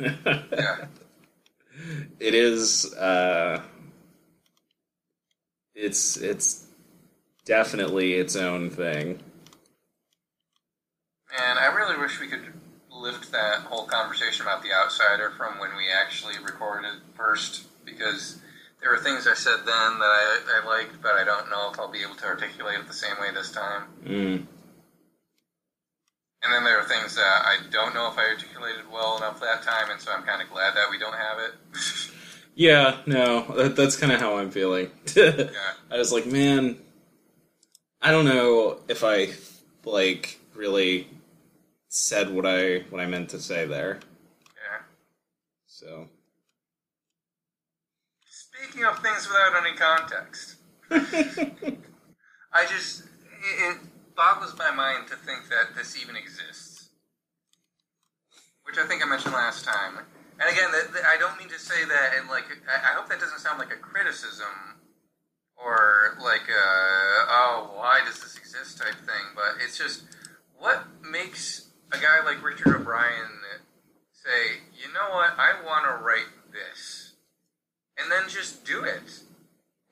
Yeah. It is, uh, it's, it's definitely its own thing. And I really wish we could lift that whole conversation about The Outsider from when we actually recorded first, because there were things I said then that I, I liked, but I don't know if I'll be able to articulate it the same way this time. Mm. And then there are things that I don't know if I articulated well enough that time, and so I'm kind of glad that we don't have it. Yeah, no, that, that's kind of how I'm feeling. Yeah. I was like, man, I don't know if I, like, really said what I what I meant to say there. Yeah. So. Speaking of things without any context, I just... It, it, boggles my mind to think that this even exists, which I think I mentioned last time. And again, the, the, I don't mean to say that, and like, I, I hope that doesn't sound like a criticism or like a, oh, why does this exist type thing, but it's just, what makes a guy like Richard O'Brien say, you know what, I want to write this, and then just do it.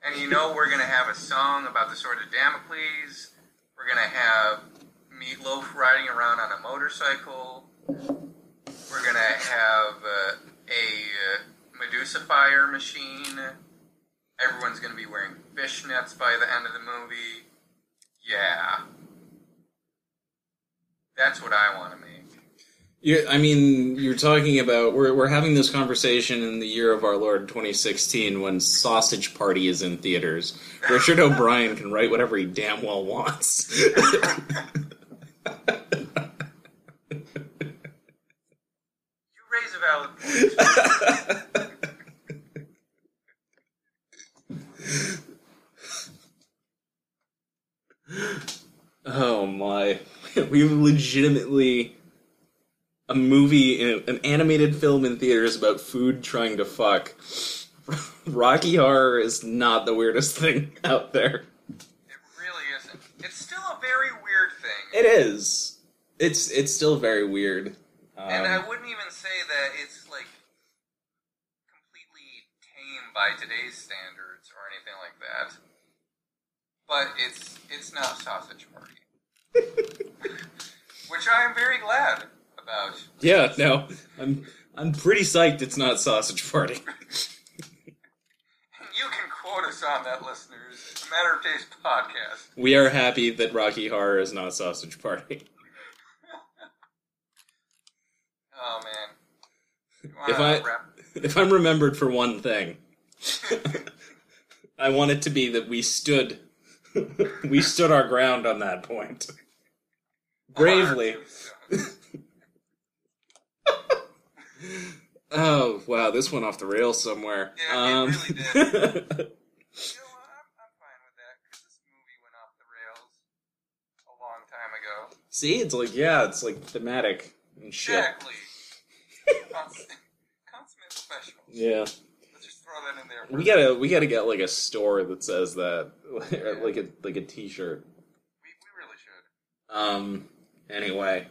And you know we're going to have a song about the Sword of Damocles. We're going to have Meat Loaf riding around on a motorcycle. We're going to have uh, a Medusa fire machine. Everyone's going to be wearing fishnets by the end of the movie. Yeah. That's what I want to make. You, I mean, you're talking about... We're, we're having this conversation in the year of our Lord twenty sixteen when Sausage Party is in theaters. Richard O'Brien can write whatever he damn well wants. You raise a valid point. Oh, my. We legitimately... A movie, an animated film in theaters about food trying to fuck. Rocky Horror is not the weirdest thing out there. It really isn't. It's still a very weird thing. It is. It's it's still very weird. Um, and I wouldn't even say that it's, like, completely tame by today's standards or anything like that. But it's, it's not a Sausage Party. Which I am very glad. About. Yeah, no, I'm I'm pretty psyched it's not Sausage Party. You can quote us on that, listeners. It's a Matter of Taste podcast. We are happy that Rocky Horror is not Sausage Party. Oh, man. If, I, if I'm remembered for one thing, I want it to be that we stood, we stood our ground on that point. Bravely. Oh, wow, this went off the rails somewhere. Yeah, um, it really did. You know what, I'm, I'm fine with that, because this movie went off the rails along see, it's like, yeah, it's like thematic and shit. Exactly. Consummate professionals. Yeah. Let's just throw that in there. We gotta, we gotta get like a store that says that, yeah. like a like a T-shirt. We we really should. Um. Anyway.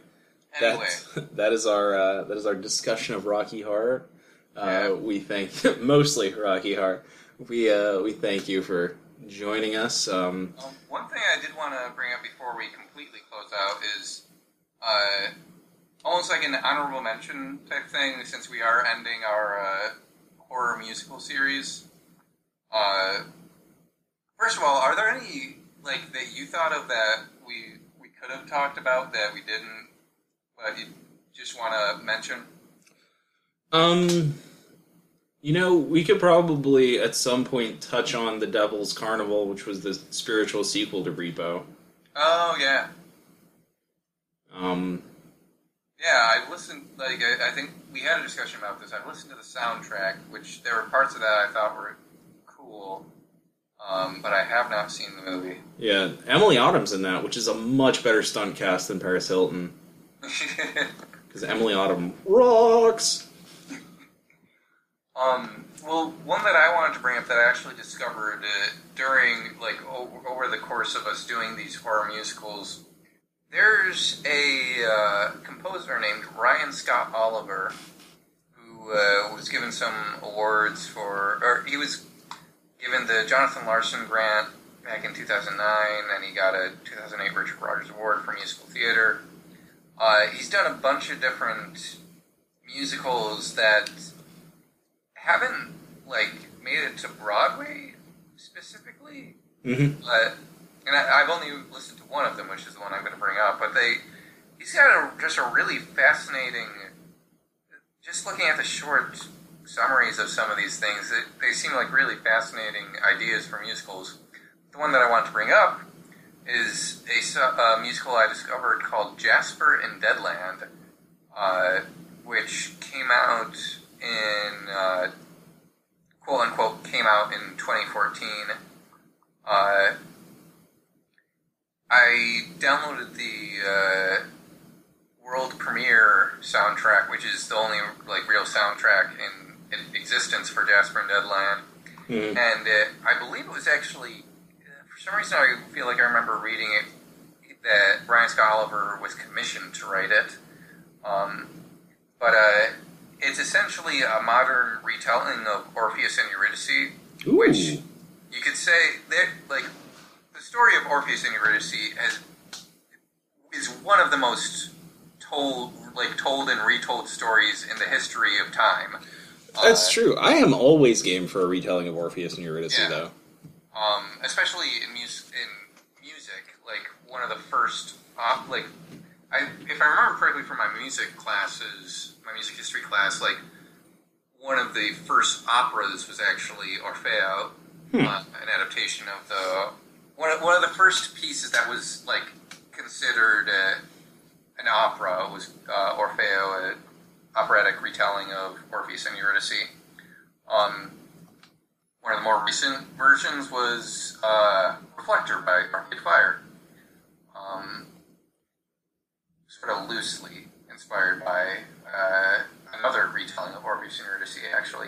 Anyway. That that is our uh, that is our discussion of Rocky Horror. Uh, yeah. We thank mostly Rocky Horror. We uh we thank you for joining us. Um, um, one thing I did want to bring up before we completely close out is uh, almost like an honorable mention type thing, since we are ending our uh, horror musical series. Uh, first of all, are there any like that you thought of that we we could have talked about that we didn't, but you just want to mention? Um. You know, we could probably at some point touch on The Devil's Carnival, which was the spiritual sequel to Repo. Oh, yeah. Um. Yeah, I listened, like, I, I think we had a discussion about this. I listened to the soundtrack, which there were parts of that I thought were cool, um, but I have not seen the movie. Yeah, Emily Autumn's in that, which is a much better stunt cast than Paris Hilton. Because Emily Autumn rocks! Um, well, one that I wanted to bring up that I actually discovered uh, during, like, o- over the course of us doing these horror musicals, there's a uh, composer named Ryan Scott Oliver who uh, was given some awards for, or he was given the Jonathan Larson grant back in two thousand nine, and he got a two thousand eight Richard Rodgers Award for musical theater. Uh, he's done a bunch of different musicals that haven't, like, made it to Broadway, specifically. Mm-hmm. But, and I, I've only listened to one of them, which is the one I'm going to bring up, but they, he's got a, just a really fascinating, just looking at the short summaries of some of these things, it, they seem like really fascinating ideas for musicals. The one that I wanted to bring up is a, a musical I discovered called Jasper in Deadland, uh, which came out in, uh, quote-unquote, came out in twenty fourteen. Uh, I downloaded the uh, world premiere soundtrack, which is the only, like, real soundtrack in, in existence for Jasper and Deadland. Mm-hmm. And it, I believe it was actually, for some reason I feel like I remember reading it, that Ryan Scott Oliver was commissioned to write it. Um, but, uh... It's essentially a modern retelling of Orpheus and Eurydice, Ooh. Which you could say that, like, the story of Orpheus and Eurydice has, is one of the most told, like, told and retold stories in the history of time. That's uh, true. I am always game for a retelling of Orpheus and Eurydice, yeah. though. Um, especially in, mus- in music, like one of the first, op- like, I, if I remember correctly from my music classes, my music history class, like, one of the first operas was actually Orfeo, hmm. uh, an adaptation of the, one of, one of the first pieces that was, like, considered uh, an opera was uh, Orfeo, an operatic retelling of Orpheus and Eurydice. Um, one of the more recent versions was uh, Reflector by Arcade Fire. Um... Sort of loosely inspired by uh, another retelling of Orpheus and Eurydice, actually.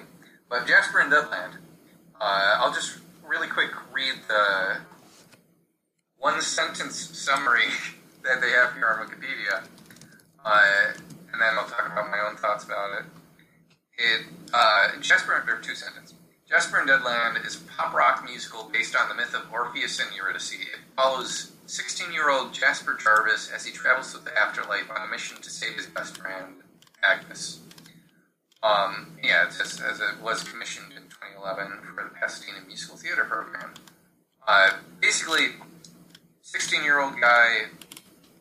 But Jasper in Deadland, uh, I'll just really quick read the one-sentence summary that they have here on Wikipedia, uh, and then I'll talk about my own thoughts about it. It uh, Jasper, or two sentences. Jasper in Deadland is a pop rock musical based on the myth of Orpheus and Eurydice. It follows sixteen-year-old Jasper Jarvis as he travels to the afterlife on a mission to save his best friend, Agnes. Um, yeah, it's just, as it was commissioned in twenty eleven for the Pasadena Musical Theater Program. Uh, basically, sixteen-year-old guy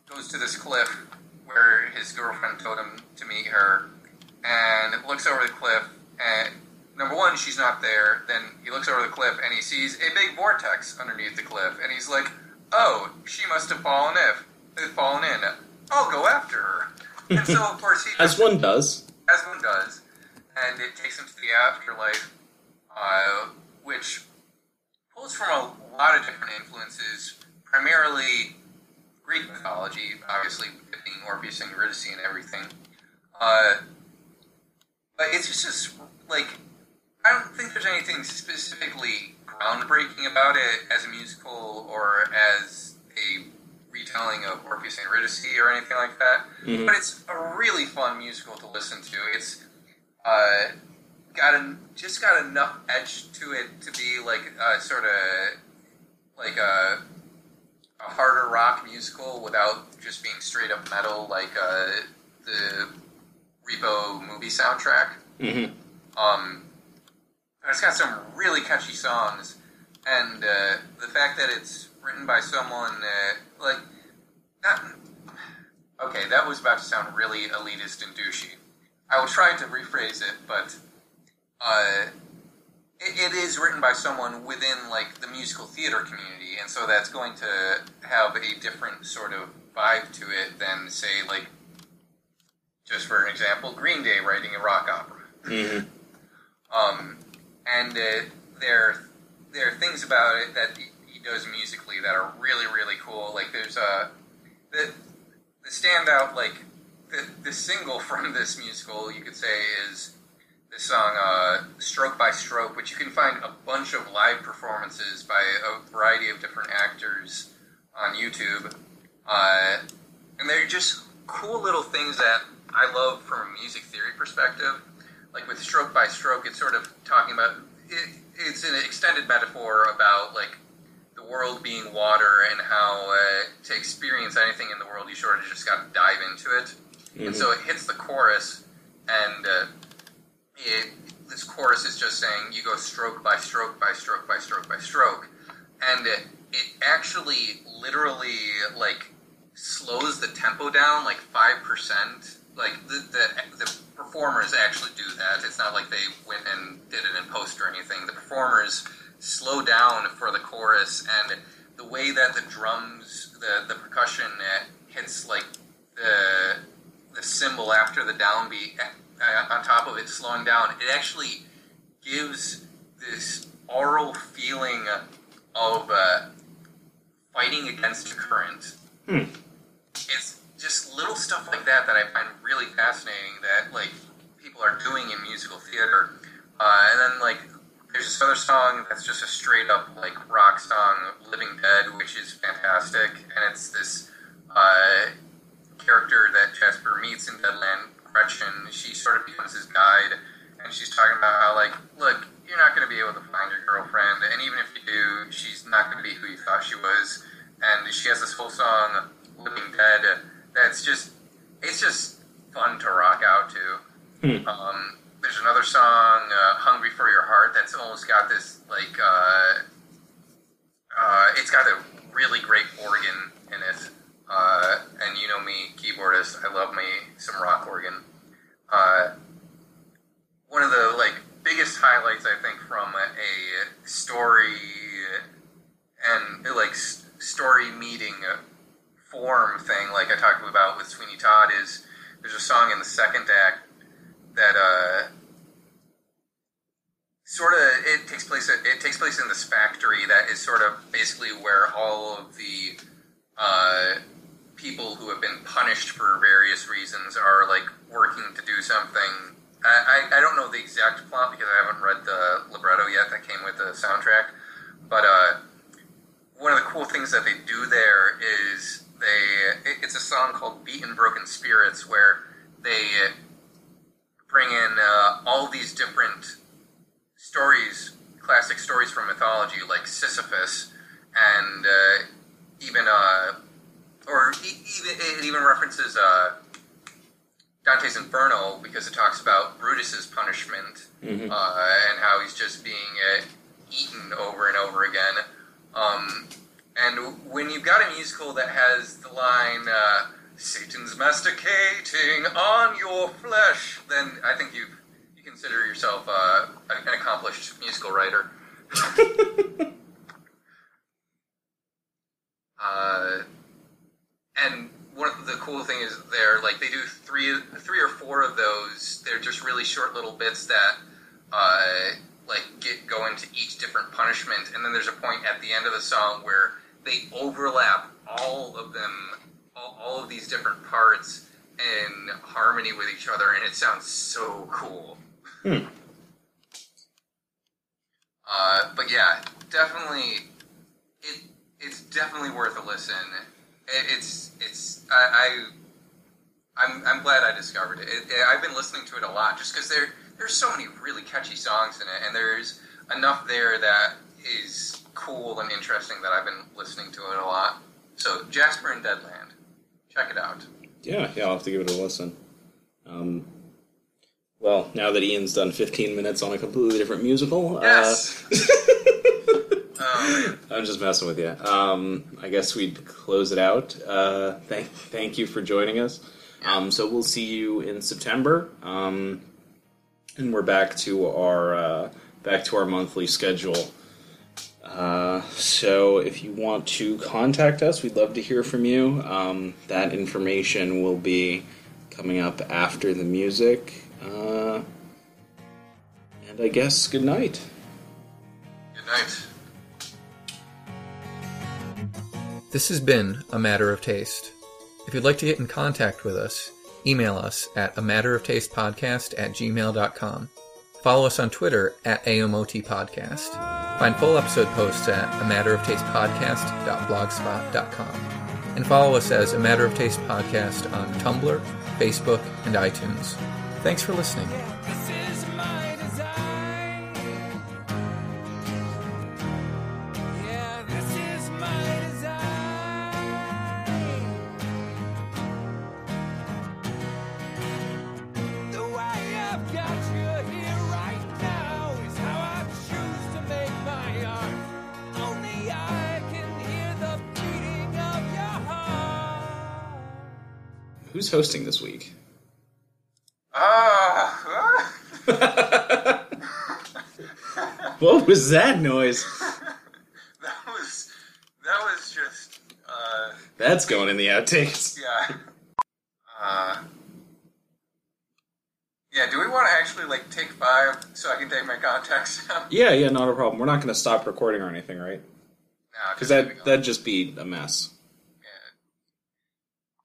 goes to this cliff where his girlfriend told him to meet her, and looks over the cliff, and number one, she's not there. Then he looks over the cliff, and he sees a big vortex underneath the cliff, and he's like, oh, she must have fallen if fallen in. I'll go after her. And so, of course, he as one does. As one does. And it takes him to the afterlife, uh, which pulls from a lot of different influences, primarily Greek mythology, obviously, being Orpheus and Eurydice and everything. Uh, but it's just, just, like, I don't think there's anything specifically groundbreaking about it as a musical or as a retelling of Orpheus and Eurydice or anything like that. Mm-hmm. But it's a really fun musical to listen to. It's uh, got a, just got enough edge to it to be, like, uh, sort of, like, a... a harder rock musical without just being straight up metal, like uh, the Repo movie soundtrack. Mm-hmm. Um, it's got some really catchy songs, and uh, the fact that it's written by someone uh, like that. Okay, that was about to sound really elitist and douchey. I will try to rephrase it, but uh, it, it is written by someone within like the musical theater community. And so that's going to have a different sort of vibe to it than, say, like, just for an example, Green Day writing a rock opera. Mm-hmm. um, and uh, there, there are things about it that he does musically that are really, really cool. Like, there's a... The, the standout, like, the, the single from this musical, you could say, is the song uh, Stroke by Stroke, which you can find a bunch of live performances by a variety of different actors on YouTube. Uh, and they're just cool little things that I love from a music theory perspective. Like with Stroke by Stroke, it's sort of talking about, it, it's an extended metaphor about like the world being water and how uh, to experience anything in the world, you sort of just got to dive into it. Mm-hmm. And so it hits the chorus and... Uh, It, this chorus is just saying you go stroke by stroke by stroke by stroke by stroke, and it, it actually literally like slows the tempo down like five percent. Like the, the the performers actually do that. It's not like they went and did it in post or anything. The performers slow down for the chorus, and the way that the drums, the the percussion hits like the the cymbal after the downbeat. Uh, on top of it slowing down, it actually gives this aural feeling of uh, fighting against the current. Hmm. It's just little stuff like that that I find really fascinating that like people are doing in musical theater. Uh, and then like there's this other song that's just a straight up like rock song, Living Dead, which is fantastic, and it's this uh, character that Jasper meets in Deadland. She sort of becomes his guide, and she's talking about how, like, look, you're not going to be able to find your girlfriend, and even if you do, she's not going to be who you thought she was. And she has this whole song, Living Dead, that's just, it's just fun to rock out to. Mm. Um, there's another song, uh, Hungry for Your Heart, that's almost got this, like, uh, uh, it's got a really great organ in it. Uh, and you know me, keyboardist, I love me some rock organ. Uh, one of the like biggest highlights, I think, from a story and like story meeting form thing, like I talked about with Sweeney Todd, is there's a song in the second act that uh, sort of it takes place. It takes place in this factory that is sort of basically where all of the uh, people who have been punished for various reasons are like working to do something. I, I, I don't know the exact plot because I haven't read the libretto yet that came with the soundtrack, but uh, one of the cool things that they do there is they it, it's a song called Beat and Broken Spirits where they bring in uh, all these different stories, classic stories from mythology like Sisyphus and uh, even uh, or even it even references uh, Dante's Inferno because it talks about Brutus's punishment. Mm-hmm. uh, and how he's just being uh, eaten over and over again. Um, and when you've got a musical that has the line uh, "Satan's masticating on your flesh," then I think you you consider yourself uh, an accomplished musical writer. Uh, and one of the cool thing is they're like they do three, three or four of those. They're just really short little bits that uh, like get go into each different punishment. And then there's a point at the end of the song where they overlap all of them, all, all of these different parts in harmony with each other, and it sounds so cool. Hmm. Uh, but yeah, definitely, it it's definitely worth a listen. It, it's it's I, I I'm I'm glad I discovered it. it, it I've been listening to it a lot just because there there's so many really catchy songs in it, and there's enough there that is cool and interesting that I've been listening to it a lot. So Jasper in Deadland, check it out. Yeah, yeah, I'll have to give it a listen. Um, well, now that Ian's done fifteen minutes on a completely different musical, yes. Uh, um, I'm just messing with you. Um, I guess we'd close it out. Uh, thank, thank you for joining us. Um, so we'll see you in September, um, and we're back to our uh, back to our monthly schedule. Uh, so if you want to contact us, we'd love to hear from you. Um, that information will be coming up after the music. Uh, and I guess good night. Good night. This has been A Matter of Taste. If you'd like to get in contact with us, email us at a matter of taste podcast at gmail dot com. Follow us on Twitter at A M O T Podcast. Find full episode posts at a matter of taste podcast dot blogspot dot com. And follow us as A Matter of Taste Podcast on Tumblr, Facebook, and iTunes. Thanks for listening. Who's hosting this week? Ah! Uh, what was that noise? That was that was just. Uh, That's going in the outtakes. Yeah. Uh, yeah. Do we want to actually like take five so I can take my contacts out? Yeah, yeah, not a problem. We're not going to stop recording or anything, right? No, because that that'd just be a mess.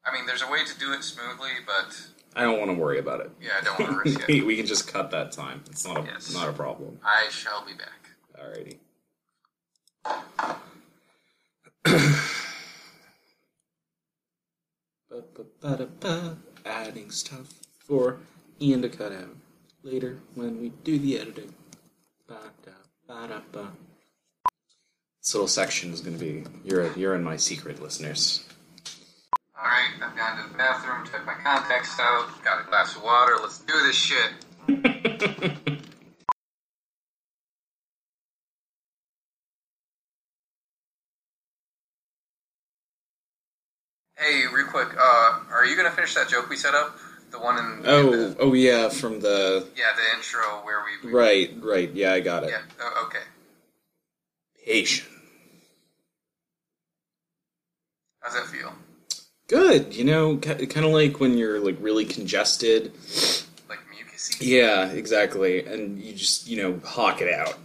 I mean, there's a way to do it smoothly, but... I don't want to worry about it. Yeah, I don't want to risk it. We can just cut that time. It's not a, yes. not a problem. I shall be back. Alrighty. Adding stuff for Ian to cut out later when we do the editing. This little section is going to be, you're, you're in my secret, listeners. Alright, I've gone to the bathroom, took my contacts out, got a glass of water, let's do this shit. Hey, real quick, uh, are you gonna finish that joke we set up? The one in... Oh, in the, oh yeah, from the... Yeah, the intro where we... we right, right, yeah, I got it. Yeah, oh, okay. Patient. How's that feel? Good, you know, kind of like when you're, like, really congested. Like mucusy? Yeah, exactly, and you just, you know, hawk it out.